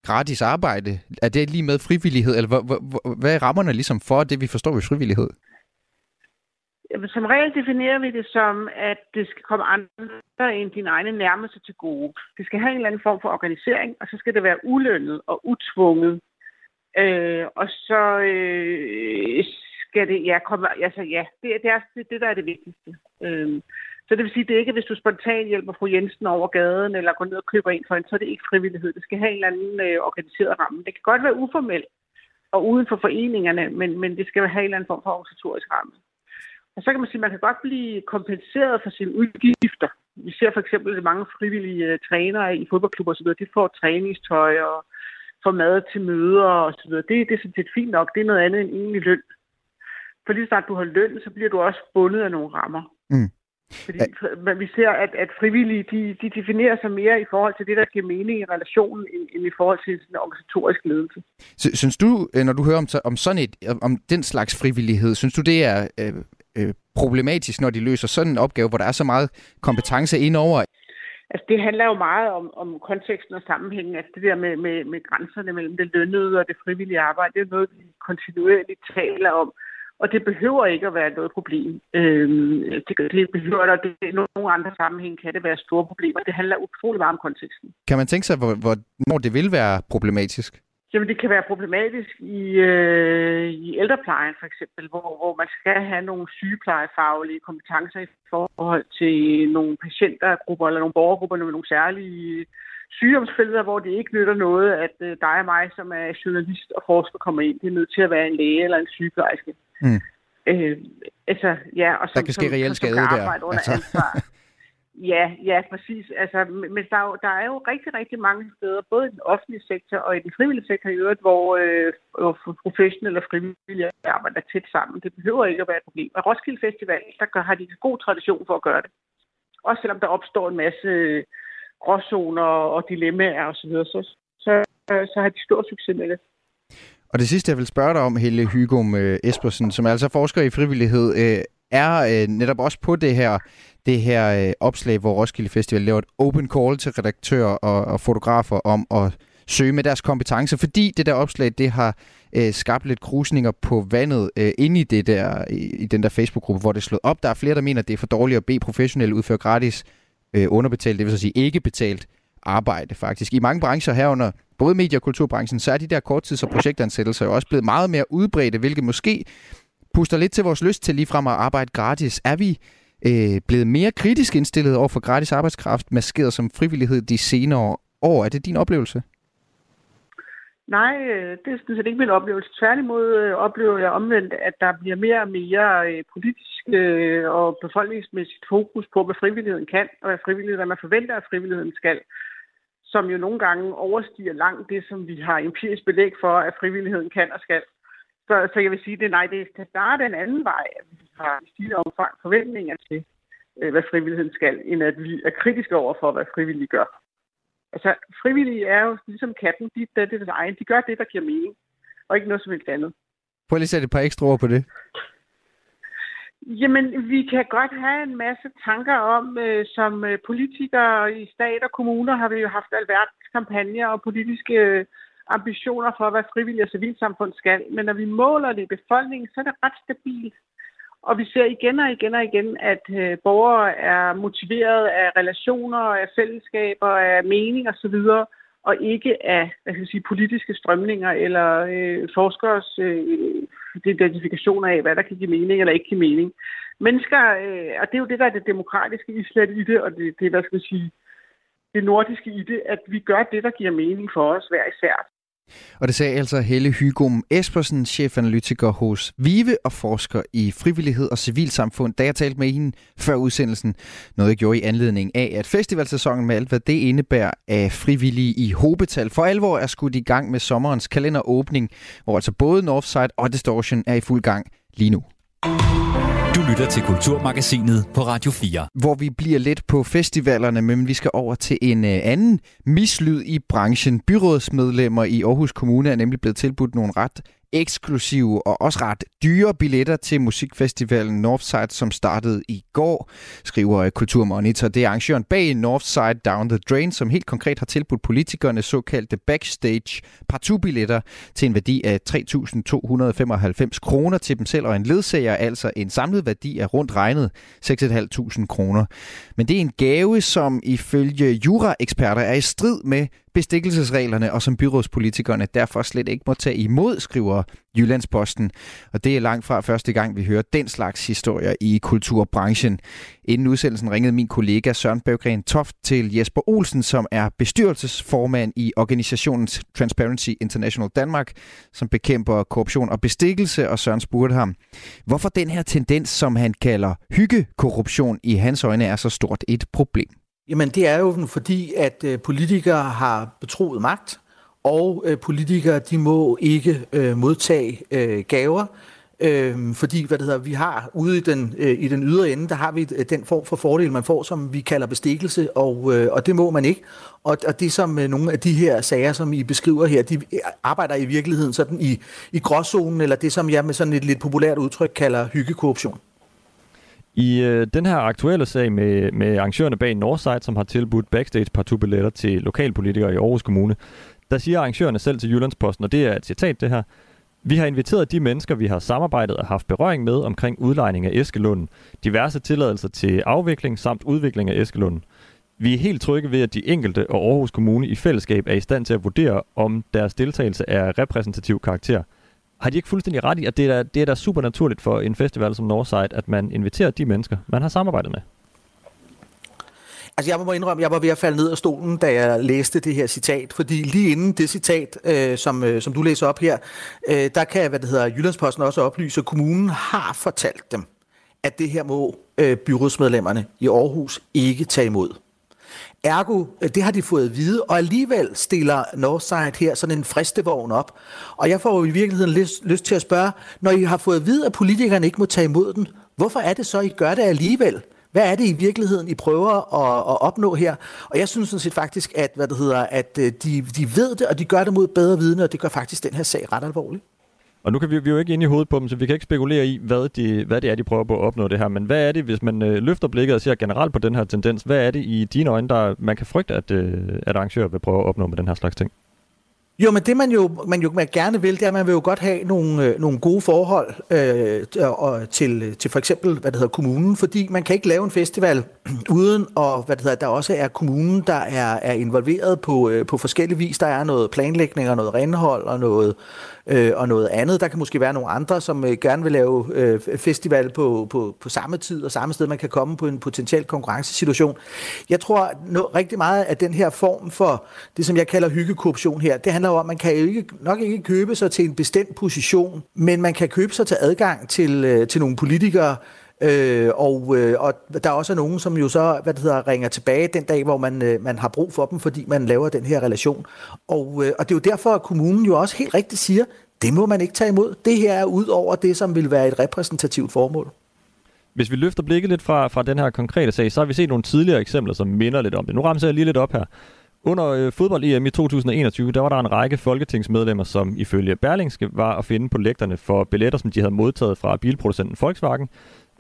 gratis arbejde? Er det lige med frivillighed? Eller hvor, hvor, hvad er rammerne ligesom for det, vi forstår ved frivillighed? Som regel definerer vi det som, at det skal komme andre end dine egne nærmeste til gode. Det skal have en eller anden form for organisering, og så skal det være ulønnet og utvunget. Øh, og så øh, skal det, ja, komme, altså ja, det, det er det, der er det vigtigste. Øh, så det vil sige, det er ikke, hvis du spontant hjælper fru Jensen over gaden, eller går ned og køber en for en, så er det ikke frivillighed. Det skal have en eller anden øh, organiseret ramme. Det kan godt være uformelt og uden for foreningerne, men, men det skal have en eller anden form for organisatorisk ramme. Og så kan man sige, at man kan godt blive kompenseret for sine udgifter. Vi ser for eksempel, at mange frivillige trænere i fodboldklubber osv., de får træningstøj og får mad til møder osv. Det, det er sådan set fint nok. Det er noget andet end egentlig løn. For lige snart du har løn, så bliver du også bundet af nogle rammer. Mm. Fordi ja. Vi ser, at, at frivillige de, de definerer sig mere i forhold til det, der giver mening i relationen, end, end i forhold til sådan en organisatorisk ledelse. Synes du, når du hører om, om sådan et, om den slags frivillighed, synes du det er øh problematisk, når de løser sådan en opgave, hvor der er så meget kompetence indover? Altså, det handler jo meget om, om konteksten og sammenhængen. Altså, det der med, med, med grænserne mellem det lønnede og det frivillige arbejde, det er noget, vi kontinuerligt taler om. Og det behøver ikke at være noget problem. Øhm, det, det behøver, og det, i nogle andre sammenhæng kan det være store problemer. Det handler utrolig meget om konteksten. Kan man tænke sig, hvor, hvor, når det vil være problematisk? Jamen, det kan være problematisk i, øh, i ældreplejen, for eksempel, hvor, hvor man skal have nogle sygeplejefaglige kompetencer i forhold til nogle patientergrupper eller nogle borgergrupper med nogle særlige sygdomsfelter, hvor det ikke nytter noget, at øh, dig og mig, som er journalist og forsker, kommer ind. Det er nødt til at være en læge eller en sygeplejerske. Mm. Øh, altså, ja, og som, der kan ske som, reelt skade der. Altså. Ja, ja, præcis. Altså, men der er, jo, der er jo rigtig, rigtig mange steder, både i den offentlige sektor og i den frivillige sektor i øvrigt, hvor, øh, hvor professionelle og frivillige arbejder tæt sammen. Det behøver ikke at være et problem. Og Roskilde Festival, der gør, har de en god tradition for at gøre det. Også selvom der opstår en masse gråzoner og dilemmaer osv., så, så, så, så har de stor succes med det. Og det sidste, jeg vil spørge dig om, Helle Hygum Espersen, som er altså forsker i frivillighed, øh er øh, netop også på det her, det her øh, opslag, hvor Roskilde Festival laver et open call til redaktører og, og fotografer om at søge med deres kompetencer, fordi det der opslag, det har øh, skabt lidt krusninger på vandet øh, inde i, det der, i, i den der Facebook-gruppe, hvor det er slået op. Der er flere, der mener, at det er for dårligt at bede professionelle udføre gratis øh, underbetalt, det vil så sige ikke betalt arbejde faktisk. I mange brancher herunder, både medie- og kulturbranchen, så er de der korttids- og projektansættelser jo også blevet meget mere udbredte, hvilket måske puster lidt til vores lyst til ligefrem at arbejde gratis. Er vi øh, blevet mere kritisk indstillet over for gratis arbejdskraft, maskeret som frivillighed de senere år? Er det din oplevelse? Nej, det er sådan set ikke min oplevelse. Tværtimod øh, oplever jeg omvendt, at der bliver mere og mere øh, politisk øh, og befolkningsmæssigt fokus på, hvad frivilligheden kan, og hvad, frivillighed, hvad man forventer, at frivilligheden skal, som jo nogle gange overstiger langt det, som vi har empirisk belæg for, at frivilligheden kan og skal. Så, så jeg vil sige, at nej, det skal starte en anden vej, at vi har i stigende omfang forventninger til, hvad frivilligheden skal, end at vi er kritiske over for, hvad frivillige gør. Altså, frivillige er jo ligesom katten, de, det er deres egen. De gør det, der giver mening, og ikke noget som helst andet. Prøv lige at sætte et par ekstra ord på det. Jamen, vi kan godt have en masse tanker om, øh, som politikere i stat og kommuner har vi jo haft alverdens kampagner og politiske Øh, ambitioner for, hvad frivillige og civilsamfund skal, men når vi måler det i befolkningen, så er det ret stabilt. Og vi ser igen og igen og igen, at øh, borgere er motiveret af relationer, af fællesskaber, af mening osv., og, og ikke af hvad skal jeg sige, politiske strømninger eller øh, forskers øh, identifikation af, hvad der kan give mening eller ikke give mening. Mennesker, øh, og det er jo det, der er det demokratiske islet i det, og det, det hvad skal jeg sige, det nordiske i det, at vi gør det, der giver mening for os hver især. Og det sagde altså Helle Hygum Espersen, chefanalytiker hos Vive og forsker i frivillighed og civilsamfund, da jeg talte med hende før udsendelsen. Noget jeg gjorde i anledning af, at festivalsæsonen med alt, hvad det indebærer af frivillige i hobetal, for alvor er skudt i gang med sommerens kalenderåbning, hvor altså både Northside og Distortion er i fuld gang lige nu. Du lytter til Kulturmagasinet på Radio fire. Hvor vi bliver lidt på festivalerne, men vi skal over til en anden mislyd i branchen. Byrådsmedlemmer i Aarhus Kommune er nemlig blevet tilbudt nogle ret eksklusive og også ret dyre billetter til musikfestivalen Northside, som startede i går, skriver Kulturmonitor. Det er arrangøren bag Northside Down the Drain, som helt konkret har tilbudt politikerne såkaldte backstage partout-billetter til en værdi af tre tusind to hundrede femoghalvfems kroner til dem selv og en ledsager, altså en samlet værdi af rundt regnet seks tusind fem hundrede kroner. Men det er en gave, som ifølge juraeksperter er i strid med bestikkelsesreglerne, og som byrådspolitikerne derfor slet ikke må tage imod, skriver Jyllands-Posten. Og det er langt fra første gang, vi hører den slags historier i kulturbranchen. Inden udsendelsen ringede min kollega Søren Berggren Toft til Jesper Olsen, som er bestyrelsesformand i organisationen Transparency International Danmark, som bekæmper korruption og bestikkelse, og Søren spurgte ham, hvorfor den her tendens, som han kalder hyggekorruption, i hans øjne er så stort et problem. Jamen det er jo fordi, at øh, politikere har betroet magt, og øh, politikere de må ikke øh, modtage øh, gaver, øh, fordi hvad det hedder, vi har ude i den, øh, i den ydre ende, der har vi den form for fordel, man får, som vi kalder bestikkelse, og, øh, og det må man ikke. Og, og det som øh, nogle af de her sager, som I beskriver her, de arbejder i virkeligheden sådan i, i gråzonen, eller det som jeg med sådan et lidt populært udtryk kalder hyggekorruption. I øh, den her aktuelle sag med, med arrangørerne bag Northside, som har tilbudt backstage partout-billetter til lokalpolitikere i Aarhus Kommune, der siger arrangørerne selv til Jyllands-Posten, og det er et citat det her: vi har inviteret de mennesker, vi har samarbejdet og haft berøring med omkring udlejning af Eskelunden, diverse tilladelser til afvikling samt udvikling af Eskelunden. Vi er helt trygge ved, at de enkelte og Aarhus Kommune i fællesskab er i stand til at vurdere, om deres deltagelse er repræsentativ karakter. Har de ikke fuldstændig ret i, at det er, det er da super naturligt for en festival som Northside, at man inviterer de mennesker, man har samarbejdet med? Altså jeg må indrømme, jeg var ved at falde ned af stolen, da jeg læste det her citat, fordi lige inden det citat, øh, som, øh, som du læser op her, øh, der kan, hvad det hedder, Jyllands-Posten også oplyse, at kommunen har fortalt dem, at det her må øh, byrådsmedlemmerne i Aarhus ikke tage imod. Ergo, det har de fået at vide, og alligevel stiller Northside her sådan en fristevogn op. Og jeg får jo i virkeligheden lyst, lyst til at spørge, når I har fået at vide, at politikerne ikke må tage imod den, hvorfor er det så, I gør det alligevel? Hvad er det i virkeligheden, I prøver at, at opnå her? Og jeg synes sådan set faktisk, at, hvad det hedder, at de, de ved det, og de gør det mod bedre vidne, og det gør faktisk den her sag ret alvorligt. Og nu kan vi, vi jo ikke ind i hovedet på dem, så vi kan ikke spekulere i, hvad, de, hvad det er, de prøver på at opnå det her. Men hvad er det, hvis man øh, løfter blikket og ser generelt på den her tendens? Hvad er det i dine øjne, der man kan frygte, at, øh, at arrangører vil prøve at opnå med den her slags ting? Jo, men det man jo, man jo man gerne vil, det er, at man vil jo godt have nogle, øh, nogle gode forhold øh, og til, til for eksempel, hvad det hedder, kommunen, fordi man kan ikke lave en festival uden, og hvad det hedder, der også er kommunen, der er, er involveret på, øh, på forskellige vis. Der er noget planlægning og noget renhold og noget, øh, og noget andet. Der kan måske være nogle andre, som øh, gerne vil lave øh, festival på, på, på samme tid og samme sted. Man kan komme på en potentiel konkurrencesituation. Jeg tror no, rigtig meget, at den her form for det, som jeg kalder hyggekorruption her, det handler man kan jo ikke, nok ikke købe sig til en bestemt position, men man kan købe sig til adgang til, til nogle politikere, øh, og, øh, og der er også nogen, som jo så, hvad det hedder, ringer tilbage den dag, hvor man, øh, man har brug for dem, fordi man laver den her relation. Og, øh, og det er jo derfor, at kommunen jo også helt rigtigt siger, det må man ikke tage imod. Det her er ud over det, som vil være et repræsentativt formål. Hvis vi løfter blikket lidt fra, fra den her konkrete sag, så har vi set nogle tidligere eksempler, som minder lidt om det. Nu ramser jeg lige lidt op her. Under fodbold-E M i to tusind enogtyve, der var der en række folketingsmedlemmer, som ifølge Berlingske var at finde på lægterne for billetter, som de havde modtaget fra bilproducenten Volkswagen.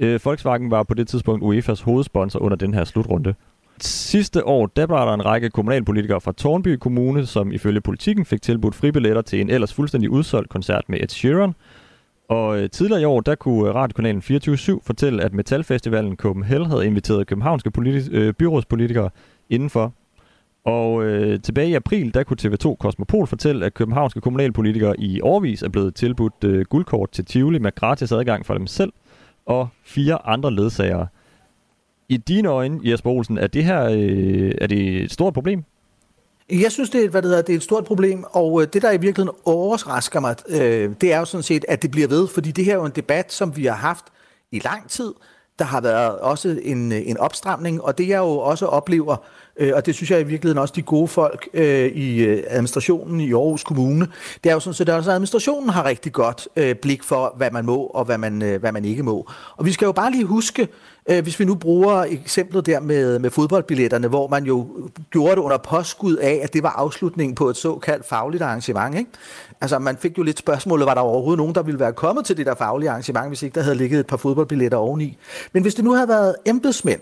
Øh, Volkswagen var på det tidspunkt U E F A's hovedsponsor under den her slutrunde. Sidste år, der var der en række kommunalpolitikere fra Tårnby Kommune, som ifølge Politikken fik tilbudt fribilletter til en ellers fuldstændig udsolgt koncert med Ed Sheeran. Og tidligere i år, der kunne radiokanalen fireogtyve syv fortælle, at Metalfestivalen Copenhagen havde inviteret københavnske politi- øh, byrådspolitikere indenfor. Og øh, tilbage i april, der kunne T V to Kosmopol fortælle, at københavnske kommunalpolitikere i årevis er blevet tilbudt øh, guldkort til Tivoli med gratis adgang for dem selv og fire andre ledsagere. i dine øjne, Jesper Olsen, er det her øh, er det et stort problem? Jeg synes, det er, et, hvad det hedder, det er et stort problem, og det, der i virkeligheden overrasker mig, øh, det er jo sådan set, at det bliver ved, fordi det her er jo en debat, som vi har haft i lang tid. Der har været også en, en opstramning, og det jeg jo også oplever, øh, og det synes jeg i virkeligheden også de gode folk øh, i administrationen i Aarhus Kommune, det er jo sådan set også, at administrationen har rigtig godt øh, blik for, hvad man må og hvad man, øh, hvad man ikke må. Og vi skal jo bare lige huske, øh, hvis vi nu bruger eksemplet der med, med fodboldbilletterne, hvor man jo gjorde det under påskud af, at det var afslutningen på et såkaldt fagligt arrangement, ikke? Altså man fik jo lidt spørgsmålet, var der overhovedet nogen, der ville være kommet til det der faglige arrangement, hvis ikke der havde ligget et par fodboldbilletter oveni. Men hvis det nu havde været embedsmænd,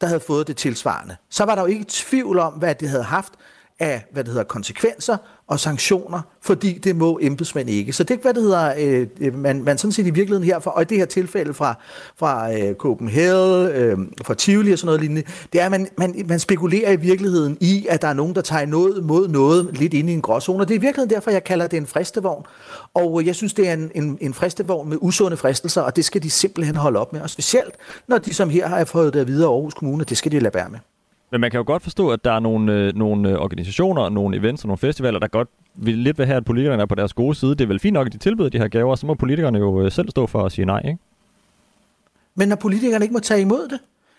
der havde fået det tilsvarende, så var der jo ikke tvivl om, hvad det havde haft af, hvad det hedder, konsekvenser og sanktioner, fordi det må embedsmænd ikke. Så det er, hvad det hedder, øh, man, man sådan set i virkeligheden her, for, og i det her tilfælde fra, fra øh, Copenhagen, øh, fra Tivoli og sådan noget lignende, det er, at man, man, man spekulerer i virkeligheden i, at der er nogen, der tager noget mod noget lidt inde i en gråzone, og det er i virkeligheden derfor, jeg kalder det en fristevogn, og jeg synes, det er en, en, en fristevogn med usunde fristelser, og det skal de simpelthen holde op med, og specielt, når de som her har fået det videre Aarhus Kommune, det skal de lade være med. Men man kan jo godt forstå, at der er nogle, øh, nogle organisationer, nogle events og nogle festivaler, der godt vil lidt være her, at politikerne er på deres gode side. Det er vel fint nok, at de tilbyder de her gaver, så må politikerne jo selv stå for at sige nej, ikke? Men når politikerne ikke må tage imod det?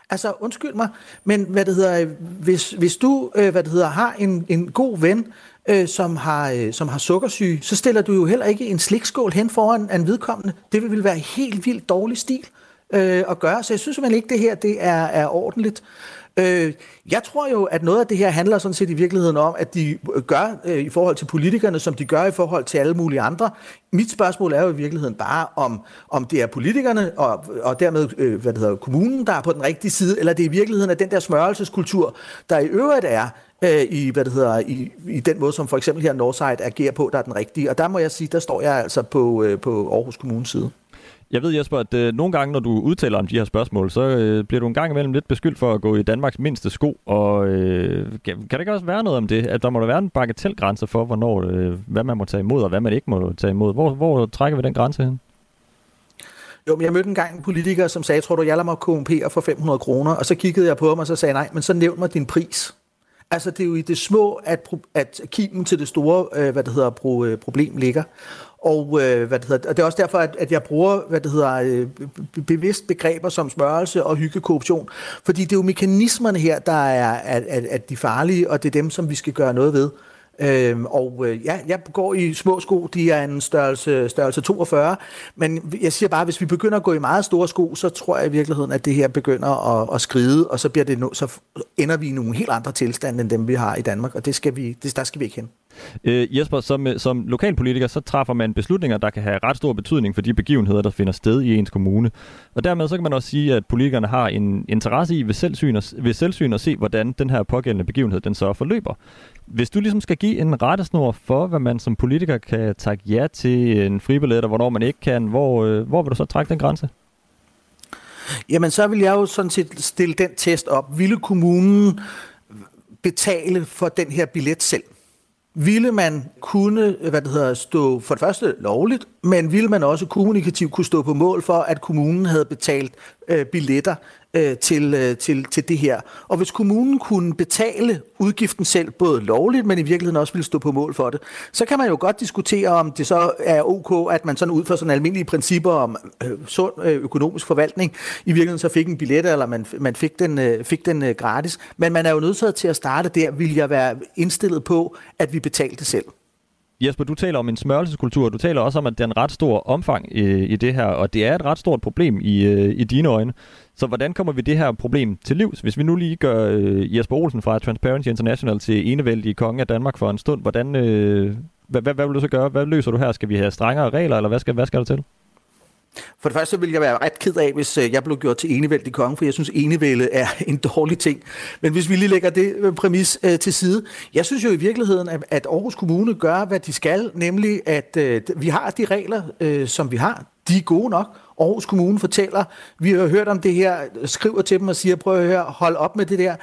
Altså, undskyld mig, men hvad det hedder, hvis, hvis du øh, hvad det hedder, har en, en god ven, øh, som, har, øh, som har sukkersyge, så stiller du jo heller ikke en slikskål hen foran en vedkommende. Det ville være helt vildt dårlig stil øh, at gøre, så jeg synes simpelthen ikke, det her det er, er ordentligt. Jeg tror jo, at noget af det her handler sådan set i virkeligheden om, at de gør øh, i forhold til politikerne, som de gør i forhold til alle mulige andre. Mit spørgsmål er jo i virkeligheden bare, om, om det er politikerne og, og dermed øh, hvad det hedder, kommunen, der er på den rigtige side, eller det er i virkeligheden at den der smørelseskultur, der i øvrigt er øh, i, hvad det hedder, i, i den måde, som for eksempel her Northside agerer på, der er den rigtige. Og der må jeg sige, der står jeg altså på, øh, på Aarhus Kommunes side. Jeg ved, Jesper, at øh, nogle gange, når du udtaler om de her spørgsmål, så øh, bliver du en gang imellem lidt beskyldt for at gå i Danmarks mindste sko, og øh, kan der ikke også være noget om det? At der må der være en bagatelgrænse for, hvornår, øh, hvad man må tage imod, og hvad man ikke må tage imod. Hvor, hvor trækker vi den grænse hen? Jo, men jeg mødte engang en politiker, som sagde, tror du, jeg lader mig K M P'er for fem hundrede kroner, og så kiggede jeg på ham, og så sagde nej, men så nævn mig din pris. Altså, det er jo i det små, at, at kimen til det store, øh, hvad det hedder, pro, øh, problem ligger. Og, øh, hvad det hedder, og det er også derfor, at, at jeg bruger hvad det hedder, øh, bevidst begreber som smørelse og hyggekorruption. Fordi det er jo mekanismerne her, der er at, at, at de farlige, og det er dem, som vi skal gøre noget ved. Øhm, og øh, ja, jeg går i små sko, de er en størrelse, størrelse toogfyrre, men jeg siger bare, at hvis vi begynder at gå i meget store sko, så tror jeg i virkeligheden, at det her begynder at, at skride, og så, bliver det no- så ender vi i nogle helt andre tilstande, end dem vi har i Danmark, og det skal vi, det, der skal vi ikke hen. Øh, Jesper, som, som lokalpolitiker, så træffer man beslutninger, der kan have ret stor betydning for de begivenheder, der finder sted i ens kommune. Og dermed så kan man også sige, at politikerne har en interesse i ved selvsyn og, ved selvsyn at se, hvordan den her pågældende begivenhed, den så forløber. Hvis du ligesom skal give en rettesnor for, hvad man som politiker kan takke ja til en fribillet, og hvornår man ikke kan, hvor, øh, hvor vil du så trække den grænse? Jamen, så vil jeg jo sådan set stille den test op. Ville kommunen betale for den her billet selv? Ville man kunne, hvad det hedder, stå for det første lovligt, men ville man også kommunikativt kunne stå på mål for, at kommunen havde betalt øh, billetter øh, til, øh, til, til det her? Og hvis kommunen kunne betale udgiften selv, både lovligt, men i virkeligheden også ville stå på mål for det, så kan man jo godt diskutere, om det så er ok, at man sådan ud fra sådan almindelige principper om øh, sund øh, økonomisk forvaltning, i virkeligheden så fik en billet, eller man, man fik den, øh, fik den øh, gratis. Men man er jo nødt til at starte der, vil jeg være indstillet på, at vi betalte selv. Jesper, du taler om en smørelseskultur, du taler også om, at det er en ret stor omfang øh, i det her, og det er et ret stort problem i, øh, i dine øjne. Så hvordan kommer vi det her problem til livs? Hvis vi nu lige gør øh, Jesper Olsen fra Transparency International til enevældige konge af Danmark for en stund, hvordan, øh, hvad, hvad, hvad vil du så gøre? Hvad løser du her? Skal vi have strengere regler, eller hvad skal, hvad skal der til? For det første ville jeg være ret ked af, hvis jeg blev gjort til enevældig konge, for jeg synes, enevælde er en dårlig ting. Men hvis vi lige lægger det præmis øh, til side. Jeg synes jo i virkeligheden, at, at Aarhus Kommune gør, hvad de skal, nemlig at øh, vi har de regler, øh, som vi har. De er gode nok. Aarhus Kommune fortæller, vi har hørt om det her, skriver til dem og siger, prøv at høre, hold op med det der.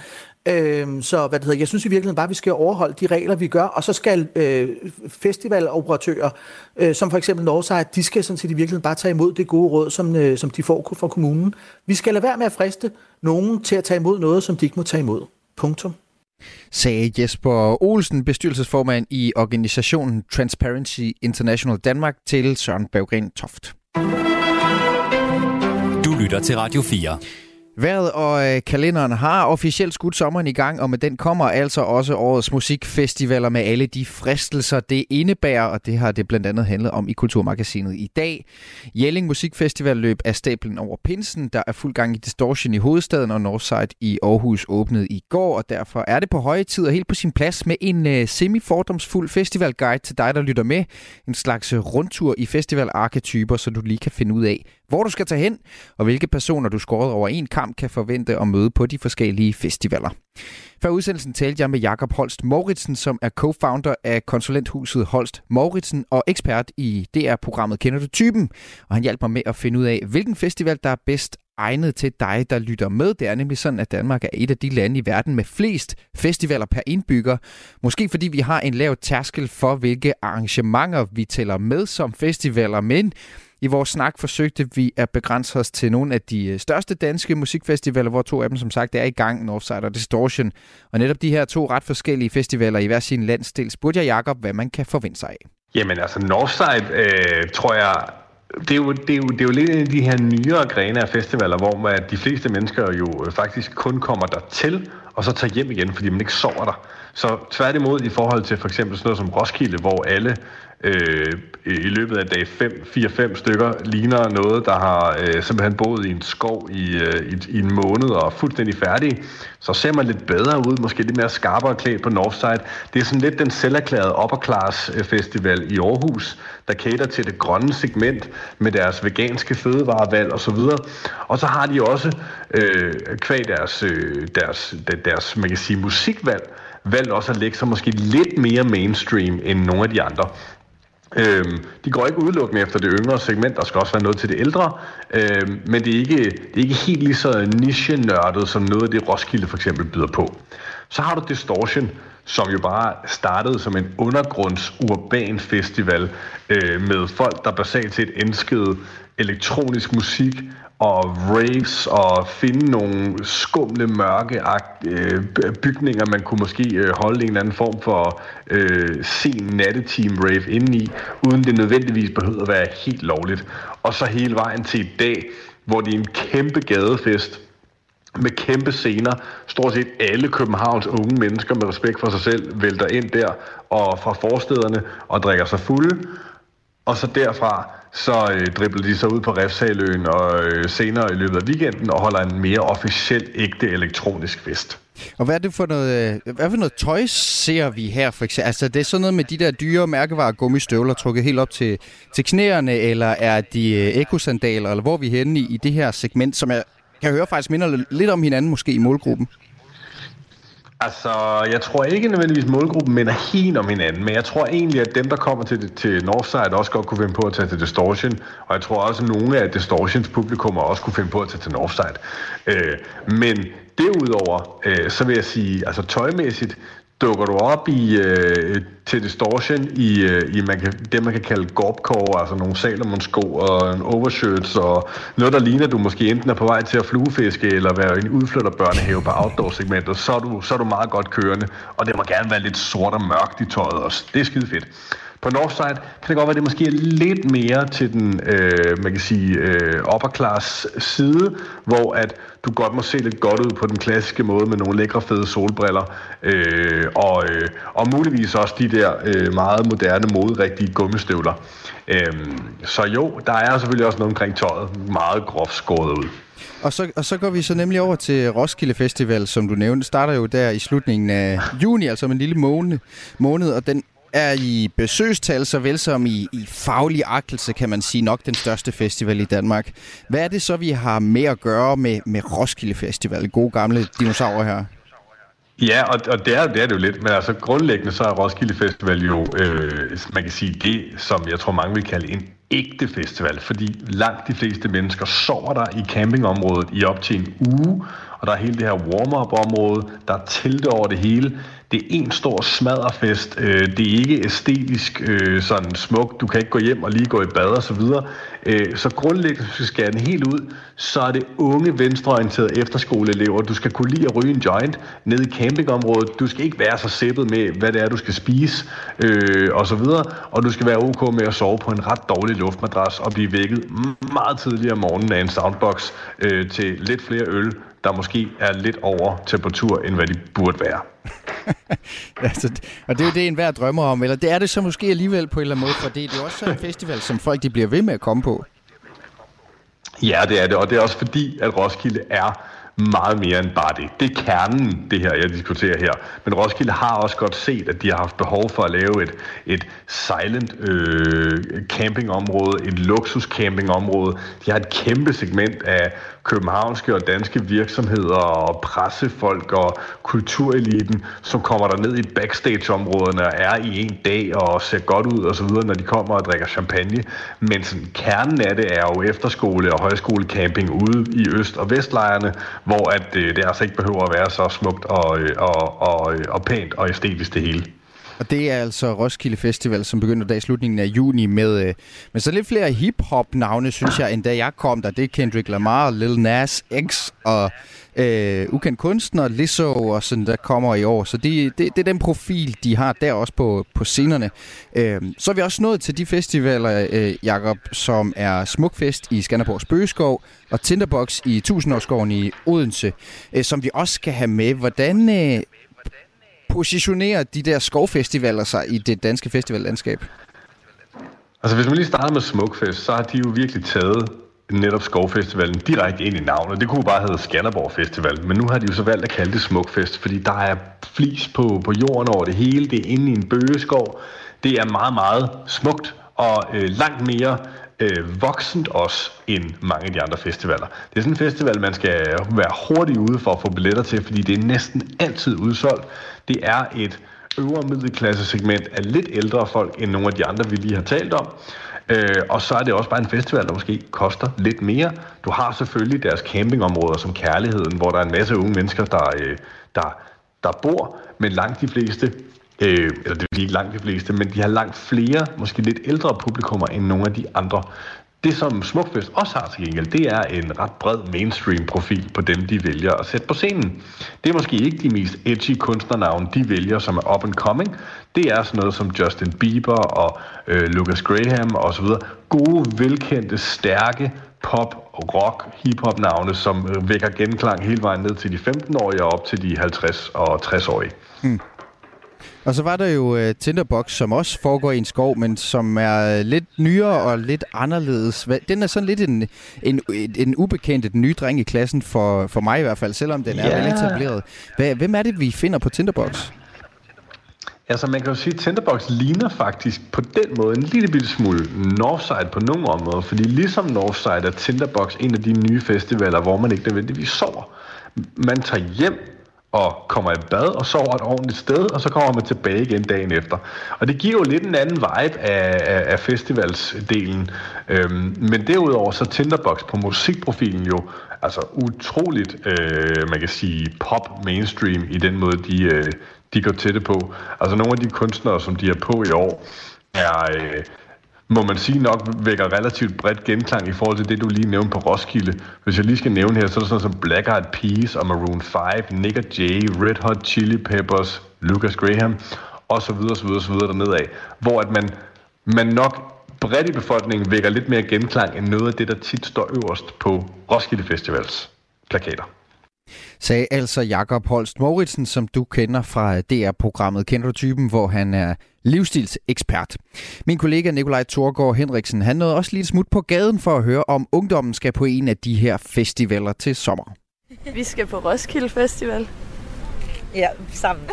Øhm, så hvad det hedder, jeg synes i virkeligheden bare, at vi skal overholde de regler, vi gør, og så skal øh, festivaloperatører, øh, som for eksempel Northside, de skal sådan set i virkeligheden bare tage imod det gode råd, som, øh, som de får fra kommunen. Vi skal lade være med at friste nogen til at tage imod noget, som de ikke må tage imod. Punktum. Sagde Jesper Olsen, bestyrelsesformand i organisationen Transparency International Danmark, til Søren Berggren Toft. Du lytter til Radio fire. Vejret og kalenderen har officielt skudt sommeren i gang, og med den kommer altså også årets musikfestivaler med alle de fristelser, det indebærer, og det har det blandt andet handlet om i Kulturmagasinet i dag. Jelling Musikfestival løb af stablen over pinsen, der er fuld gang i Distortion i hovedstaden, og Northside i Aarhus åbnede i går, og derfor er det på høje tid og helt på sin plads med en semi-fordomsfuld festivalguide til dig, der lytter med. En slags rundtur i festivalarketyper, så du lige kan finde ud af, hvor du skal tage hen, og hvilke personer du scorede over en kamp kan forvente at møde på de forskellige festivaler. Før udsendelsen talte jeg med Jakob Holst-Mauritsen, som er co-founder af konsulenthuset Holst-Mauritsen og ekspert i D R-programmet Kender du typen? Og han hjalp mig med at finde ud af, hvilken festival, der er bedst egnet til dig, der lytter med. Det er nemlig sådan, at Danmark er et af de lande i verden med flest festivaler per indbygger. Måske fordi vi har en lav tærskel for, hvilke arrangementer vi tæller med som festivaler, men i vores snak forsøgte vi at begrænse os til nogle af de største danske musikfestivaler, hvor to af dem som sagt er i gang, Northside og Distortion. Og netop de her to ret forskellige festivaler i hver sin landsdel, spurgte jeg Jakob, hvad man kan forvente sig af. Jamen altså Northside, øh, tror jeg, det er, jo, det, er jo, det er jo lidt en af de her nyere grene af festivaler, hvor man, de fleste mennesker jo faktisk kun kommer der til og så tager hjem igen, fordi man ikke sover der. Så tværtimod i forhold til for eksempel sådan noget som Roskilde, hvor alle øh, i løbet af dag fire til fem stykker ligner noget, der har øh, simpelthen boet i en skov i, øh, i, i en måned og er fuldstændig færdig, så ser man lidt bedre ud, måske lidt mere skarpere klædt på Northside. Det er sådan lidt den selverklærede upper class festival i Aarhus, der cater til det grønne segment med deres veganske fødevarevalg osv. Og så har de også øh, kvæg deres, øh, deres, deres man kan sige, musikvalg, valgt også at lægge sig måske lidt mere mainstream end nogle af de andre. Øhm, de går ikke udelukkende efter det yngre segment, der skal også være noget til det ældre, øhm, men det er, ikke, det er ikke helt lige så niche-nørdet som noget af det Roskilde for eksempel byder på. Så har du Distortion, som jo bare startede som en undergrunds-urban festival øh, med folk, der basalt set elskede elektronisk musik, og raves, og finde nogle skumle, mørke øh, bygninger, man kunne måske holde en eller anden form for øh, sen nattetime-rave indeni, uden det nødvendigvis behøver at være helt lovligt. Og så hele vejen til i dag, hvor det er en kæmpe gadefest, med kæmpe scener. Stort set alle Københavns unge mennesker med respekt for sig selv vælter ind der, og fra forstederne, og drikker sig fulde. Og så derfra, så øh, dribler de sig ud på Refshaløen og øh, senere i løbet af weekenden og holder en mere officiel, ægte elektronisk fest. Og hvad er det for noget, hvad for noget tøj ser vi her for eksempel? Altså det er sådan noget med de der dyre mærkevarer gummistøvler trukket helt op til, til knæerne, eller er de ekosandaler, eller hvor er vi henne i, i det her segment, som jeg kan høre faktisk minder lidt om hinanden måske i målgruppen? Altså, jeg tror ikke nødvendigvis, målgruppen minder helt om hinanden, men jeg tror egentlig, at dem, der kommer til, til Northside, også godt kunne finde på at tage til Distortion, og jeg tror også, at nogle af Distortions publikummer også kunne finde på at tage til Northside. Øh, men derudover, øh, så vil jeg sige, altså tøjmæssigt, dukker du op i, øh, til Distortion i, øh, i man kan, det, man kan kalde gorpcore, altså nogle Salomon-sko og en overshirts og noget, der ligner, du måske enten er på vej til at fluefiske eller være en udflytterbørnehave på outdoor-segmentet, så er, du, så er du meget godt kørende, og det må gerne være lidt sort og mørkt i tøjet også. Det er skide fedt. På Northside kan det godt være, at det måske er lidt mere til den, øh, man kan sige, øh, upper class side, hvor at du godt må se lidt godt ud på den klassiske måde med nogle lækre fede solbriller, øh, og, øh, og muligvis også de der øh, meget moderne, moderigtige gummistøvler. Øh, så jo, der er selvfølgelig også noget omkring tøjet, meget groft skåret ud. Og så, og så går vi så nemlig over til Roskilde Festival, som du nævnte, starter jo der i slutningen af juni, altså om en lille måned, måned og den er i besøgstal såvel som i, i faglig agtelse, kan man sige, nok den største festival i Danmark. Hvad er det så, vi har med at gøre med, med Roskilde Festival? Gode gamle dinosaurer her. Ja, og, og det, er, det er det jo lidt, men altså grundlæggende så er Roskilde Festival jo, øh, man kan sige det, som jeg tror mange vil kalde en ægte festival, fordi langt de fleste mennesker sover der i campingområdet i op til en uge, og der er hele det her warm-up-område, der er telte over det hele. Det er en stor smadderfest, det er ikke æstetisk sådan smukt, du kan ikke gå hjem og lige gå i bad og så videre. Så grundlæggende, hvis vi skærer den helt ud, så er det unge, venstreorienterede efterskoleelever. Du skal kunne lide at ryge en joint nede i campingområdet, du skal ikke være så sæppet med, hvad det er, du skal spise og så videre, og du skal være ok med at sove på en ret dårlig luftmadras og blive vækket meget tidligere om morgenen af en soundbox til lidt flere øl, der måske er lidt over temperatur, end hvad de burde være. Altså, og det er jo det, enhver drømmer om, eller det er det så måske alligevel på en eller anden måde, for det er jo også en festival, som folk de bliver ved med at komme på. Ja, det er det, og det er også fordi, at Roskilde er meget mere end bare det. Det er kernen, det her, jeg diskuterer her. Men Roskilde har også godt set, at de har haft behov for at lave et, et silent øh, campingområde, et luksuscampingområde. De har et kæmpe segment af københavnske og danske virksomheder og pressefolk og kultureliten, som kommer der ned i backstageområderne og er i en dag og ser godt ud og så videre, når de kommer og drikker champagne. Men sådan, kernen af det er jo efterskole- og højskolecamping ude i øst- og vestlejrene, hvor at, øh, det altså ikke behøver at være så smukt og, øh, og, og, og pænt og æstetisk det hele. Og det er altså Roskilde Festival, som begynder der i slutningen af juni med, øh, med så lidt flere hip-hop-navne, synes jeg, end da jeg kom der. Det er Kendrick Lamar, Lil Nas X og øh, ukendt kunstner, Lizzo og sådan, der kommer i år. Så det, det, det er den profil, de har der også på, på scenerne. Øh, så er vi også nået til de festivaler, øh, Jakob, som er Smukfest i Skanderborgs Bøgeskov og Tinderbox i Tusindårsskoven i Odense, øh, som vi også skal have med. Hvordan... Øh, positionerer de der skovfestivaler sig i det danske festivallandskab? Altså hvis man lige starter med Smukfest, så har de jo virkelig taget netop Skovfestivalen direkte ind i navnet. Det kunne bare hedde Skanderborg Festival, men nu har de jo så valgt at kalde det Smukfest, fordi der er flis på, på jorden over det hele, det er inde i en bøgeskov. Det er meget, meget smukt og øh, langt mere øh, voksent også end mange af de andre festivaler. Det er sådan en festival, man skal være hurtigt ude for at få billetter til, fordi det er næsten altid udsolgt. Det er et øvre middelklassesegment af lidt ældre folk, end nogle af de andre, vi lige har talt om. Øh, og så er det også bare en festival, der måske koster lidt mere. Du har selvfølgelig deres campingområder som Kærligheden, hvor der er en masse unge mennesker, der, øh, der, der bor, men langt de fleste... Øh, eller det er ikke langt de fleste, men de har langt flere, måske lidt ældre publikummer end nogle af de andre. Det som Smukfest også har til gengæld, det er en ret bred mainstream profil på dem, de vælger at sætte på scenen. Det er måske ikke de mest edgy kunstnernavne, de vælger, som er up and coming. Det er sådan noget som Justin Bieber og øh, Lucas Graham og så videre. Gode, velkendte, stærke pop- rock, hiphop-navne, som vækker genklang hele vejen ned til de femten-årige og op til de halvtreds- og tres-årige. Hmm. Og så var der jo uh, Tinderbox, som også foregår i en skov, men som er lidt nyere og lidt anderledes. Den er sådan lidt en, en, en ubekendt, den nye dreng i klassen, for, for mig i hvert fald, selvom den er yeah. veletableret. Hvem er det, vi finder på Tinderbox? Altså man kan jo sige, at Tinderbox ligner faktisk på den måde en lille bitte smule Northside på nogle områder, fordi ligesom Northside er Tinderbox en af de nye festivaler, hvor man ikke nødvendigvis sover. Man tager hjem og kommer i bad og sover et ordentligt sted, og så kommer man tilbage igen dagen efter. Og det giver jo lidt en anden vibe af, af, af festivalsdelen. Øhm, men derudover så Tinderbox på musikprofilen jo, altså utroligt, øh, man kan sige, pop-mainstream i den måde, de, øh, de går til det på. Altså nogle af de kunstnere, som de er på i år, er... Øh, må man sige nok vækker relativt bredt genklang i forhold til det, du lige nævnte på Roskilde. Hvis jeg lige skal nævne her, så er der sådan som Black Eyed Peas og Maroon five, Nick og Jay, Red Hot Chili Peppers, Lucas Graham og så videre, så videre, så videre dernede af, hvor at man, man nok bredt i befolkningen vækker lidt mere genklang end noget af det, der tit står øverst på Roskilde Festivals plakater. Sagde altså Jakob Holst-Mauritsen, som du kender fra D R-programmet Kender du typen, hvor han er livsstilsekspert. Min kollega Nikolaj Thorgaard Henriksen, han nåede også lige et smut på gaden for at høre, om ungdommen skal på en af de her festivaler til sommer. Vi skal på Roskilde Festival. Ja, sammen.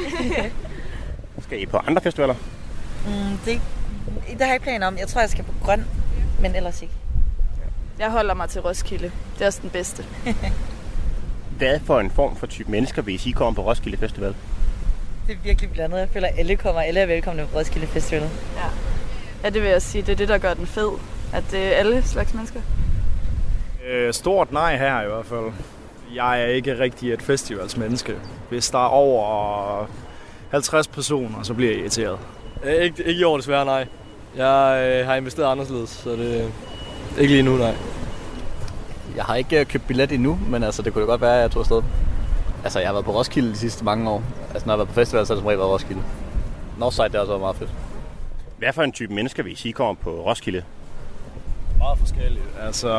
Skal I på andre festivaler? Mm, det, det har jeg ikke planer om. Jeg tror, jeg skal på Grøn, men ellers ikke. Jeg holder mig til Roskilde. Det er også den bedste. Hvad for en form for type mennesker, hvis I kommer på Roskilde Festival? Det er virkelig blandet. Jeg føler, at alle kommer, alle er velkomne på Roskilde Festival. Ja. Ja, det vil jeg sige. Det er det, der gør den fed. At det er alle slags mennesker. Øh, stort nej her i hvert fald. Jeg er ikke rigtig et festivalsmenneske. Hvis der er over halvtreds personer, så bliver jeg irriteret. Ikke, ikke i år desværre, nej. Jeg øh, har investeret anderledes, så det ikke lige nu, nej. Jeg har ikke købt billet endnu, men altså, det kunne godt være, at jeg tog afsted. Altså, jeg har været på Roskilde de sidste mange år. Altså, når jeg har været på festival, så har jeg som regel været Roskilde. Northside, det har også været meget fedt. Hvad for en type mennesker vil I sige kommer på Roskilde? Meget forskelligt. Altså,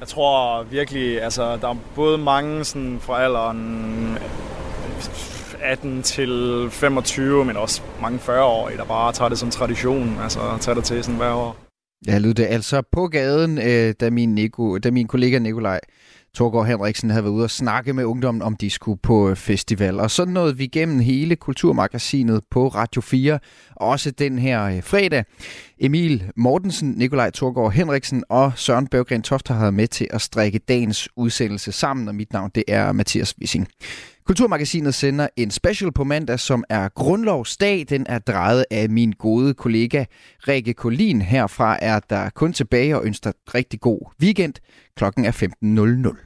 jeg tror virkelig, altså, der er både mange sådan, fra alderen atten til femogtyve, men også mange fyrre-årige, der bare tager det som tradition, altså tager det til sådan hver år. Jeg lød det altså på gaden, da min, Nico, da min kollega Nikolaj Torgård Henriksen havde været ude og snakke med ungdommen, om de skulle på festival. Og så nåede vi gennem hele Kulturmagasinet på Radio fire, også den her fredag. Emil Mortensen, Nikolaj Torgård Henriksen og Søren Berggren Toft har været med til at strikke dagens udsendelse sammen, og mit navn det er Mathias Vissing. Kulturmagasinet sender en special på mandag, som er Grundlovsdag. Den er drejet af min gode kollega Rikke Collin. Herfra er der kun tilbage og ønsker rigtig god weekend. Klokken er femten nul nul.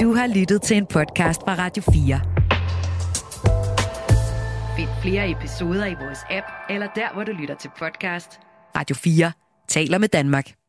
Du har lyttet til en podcast fra Radio fire. Find flere episoder i vores app, eller der, hvor du lytter til podcast. Radio fire taler med Danmark.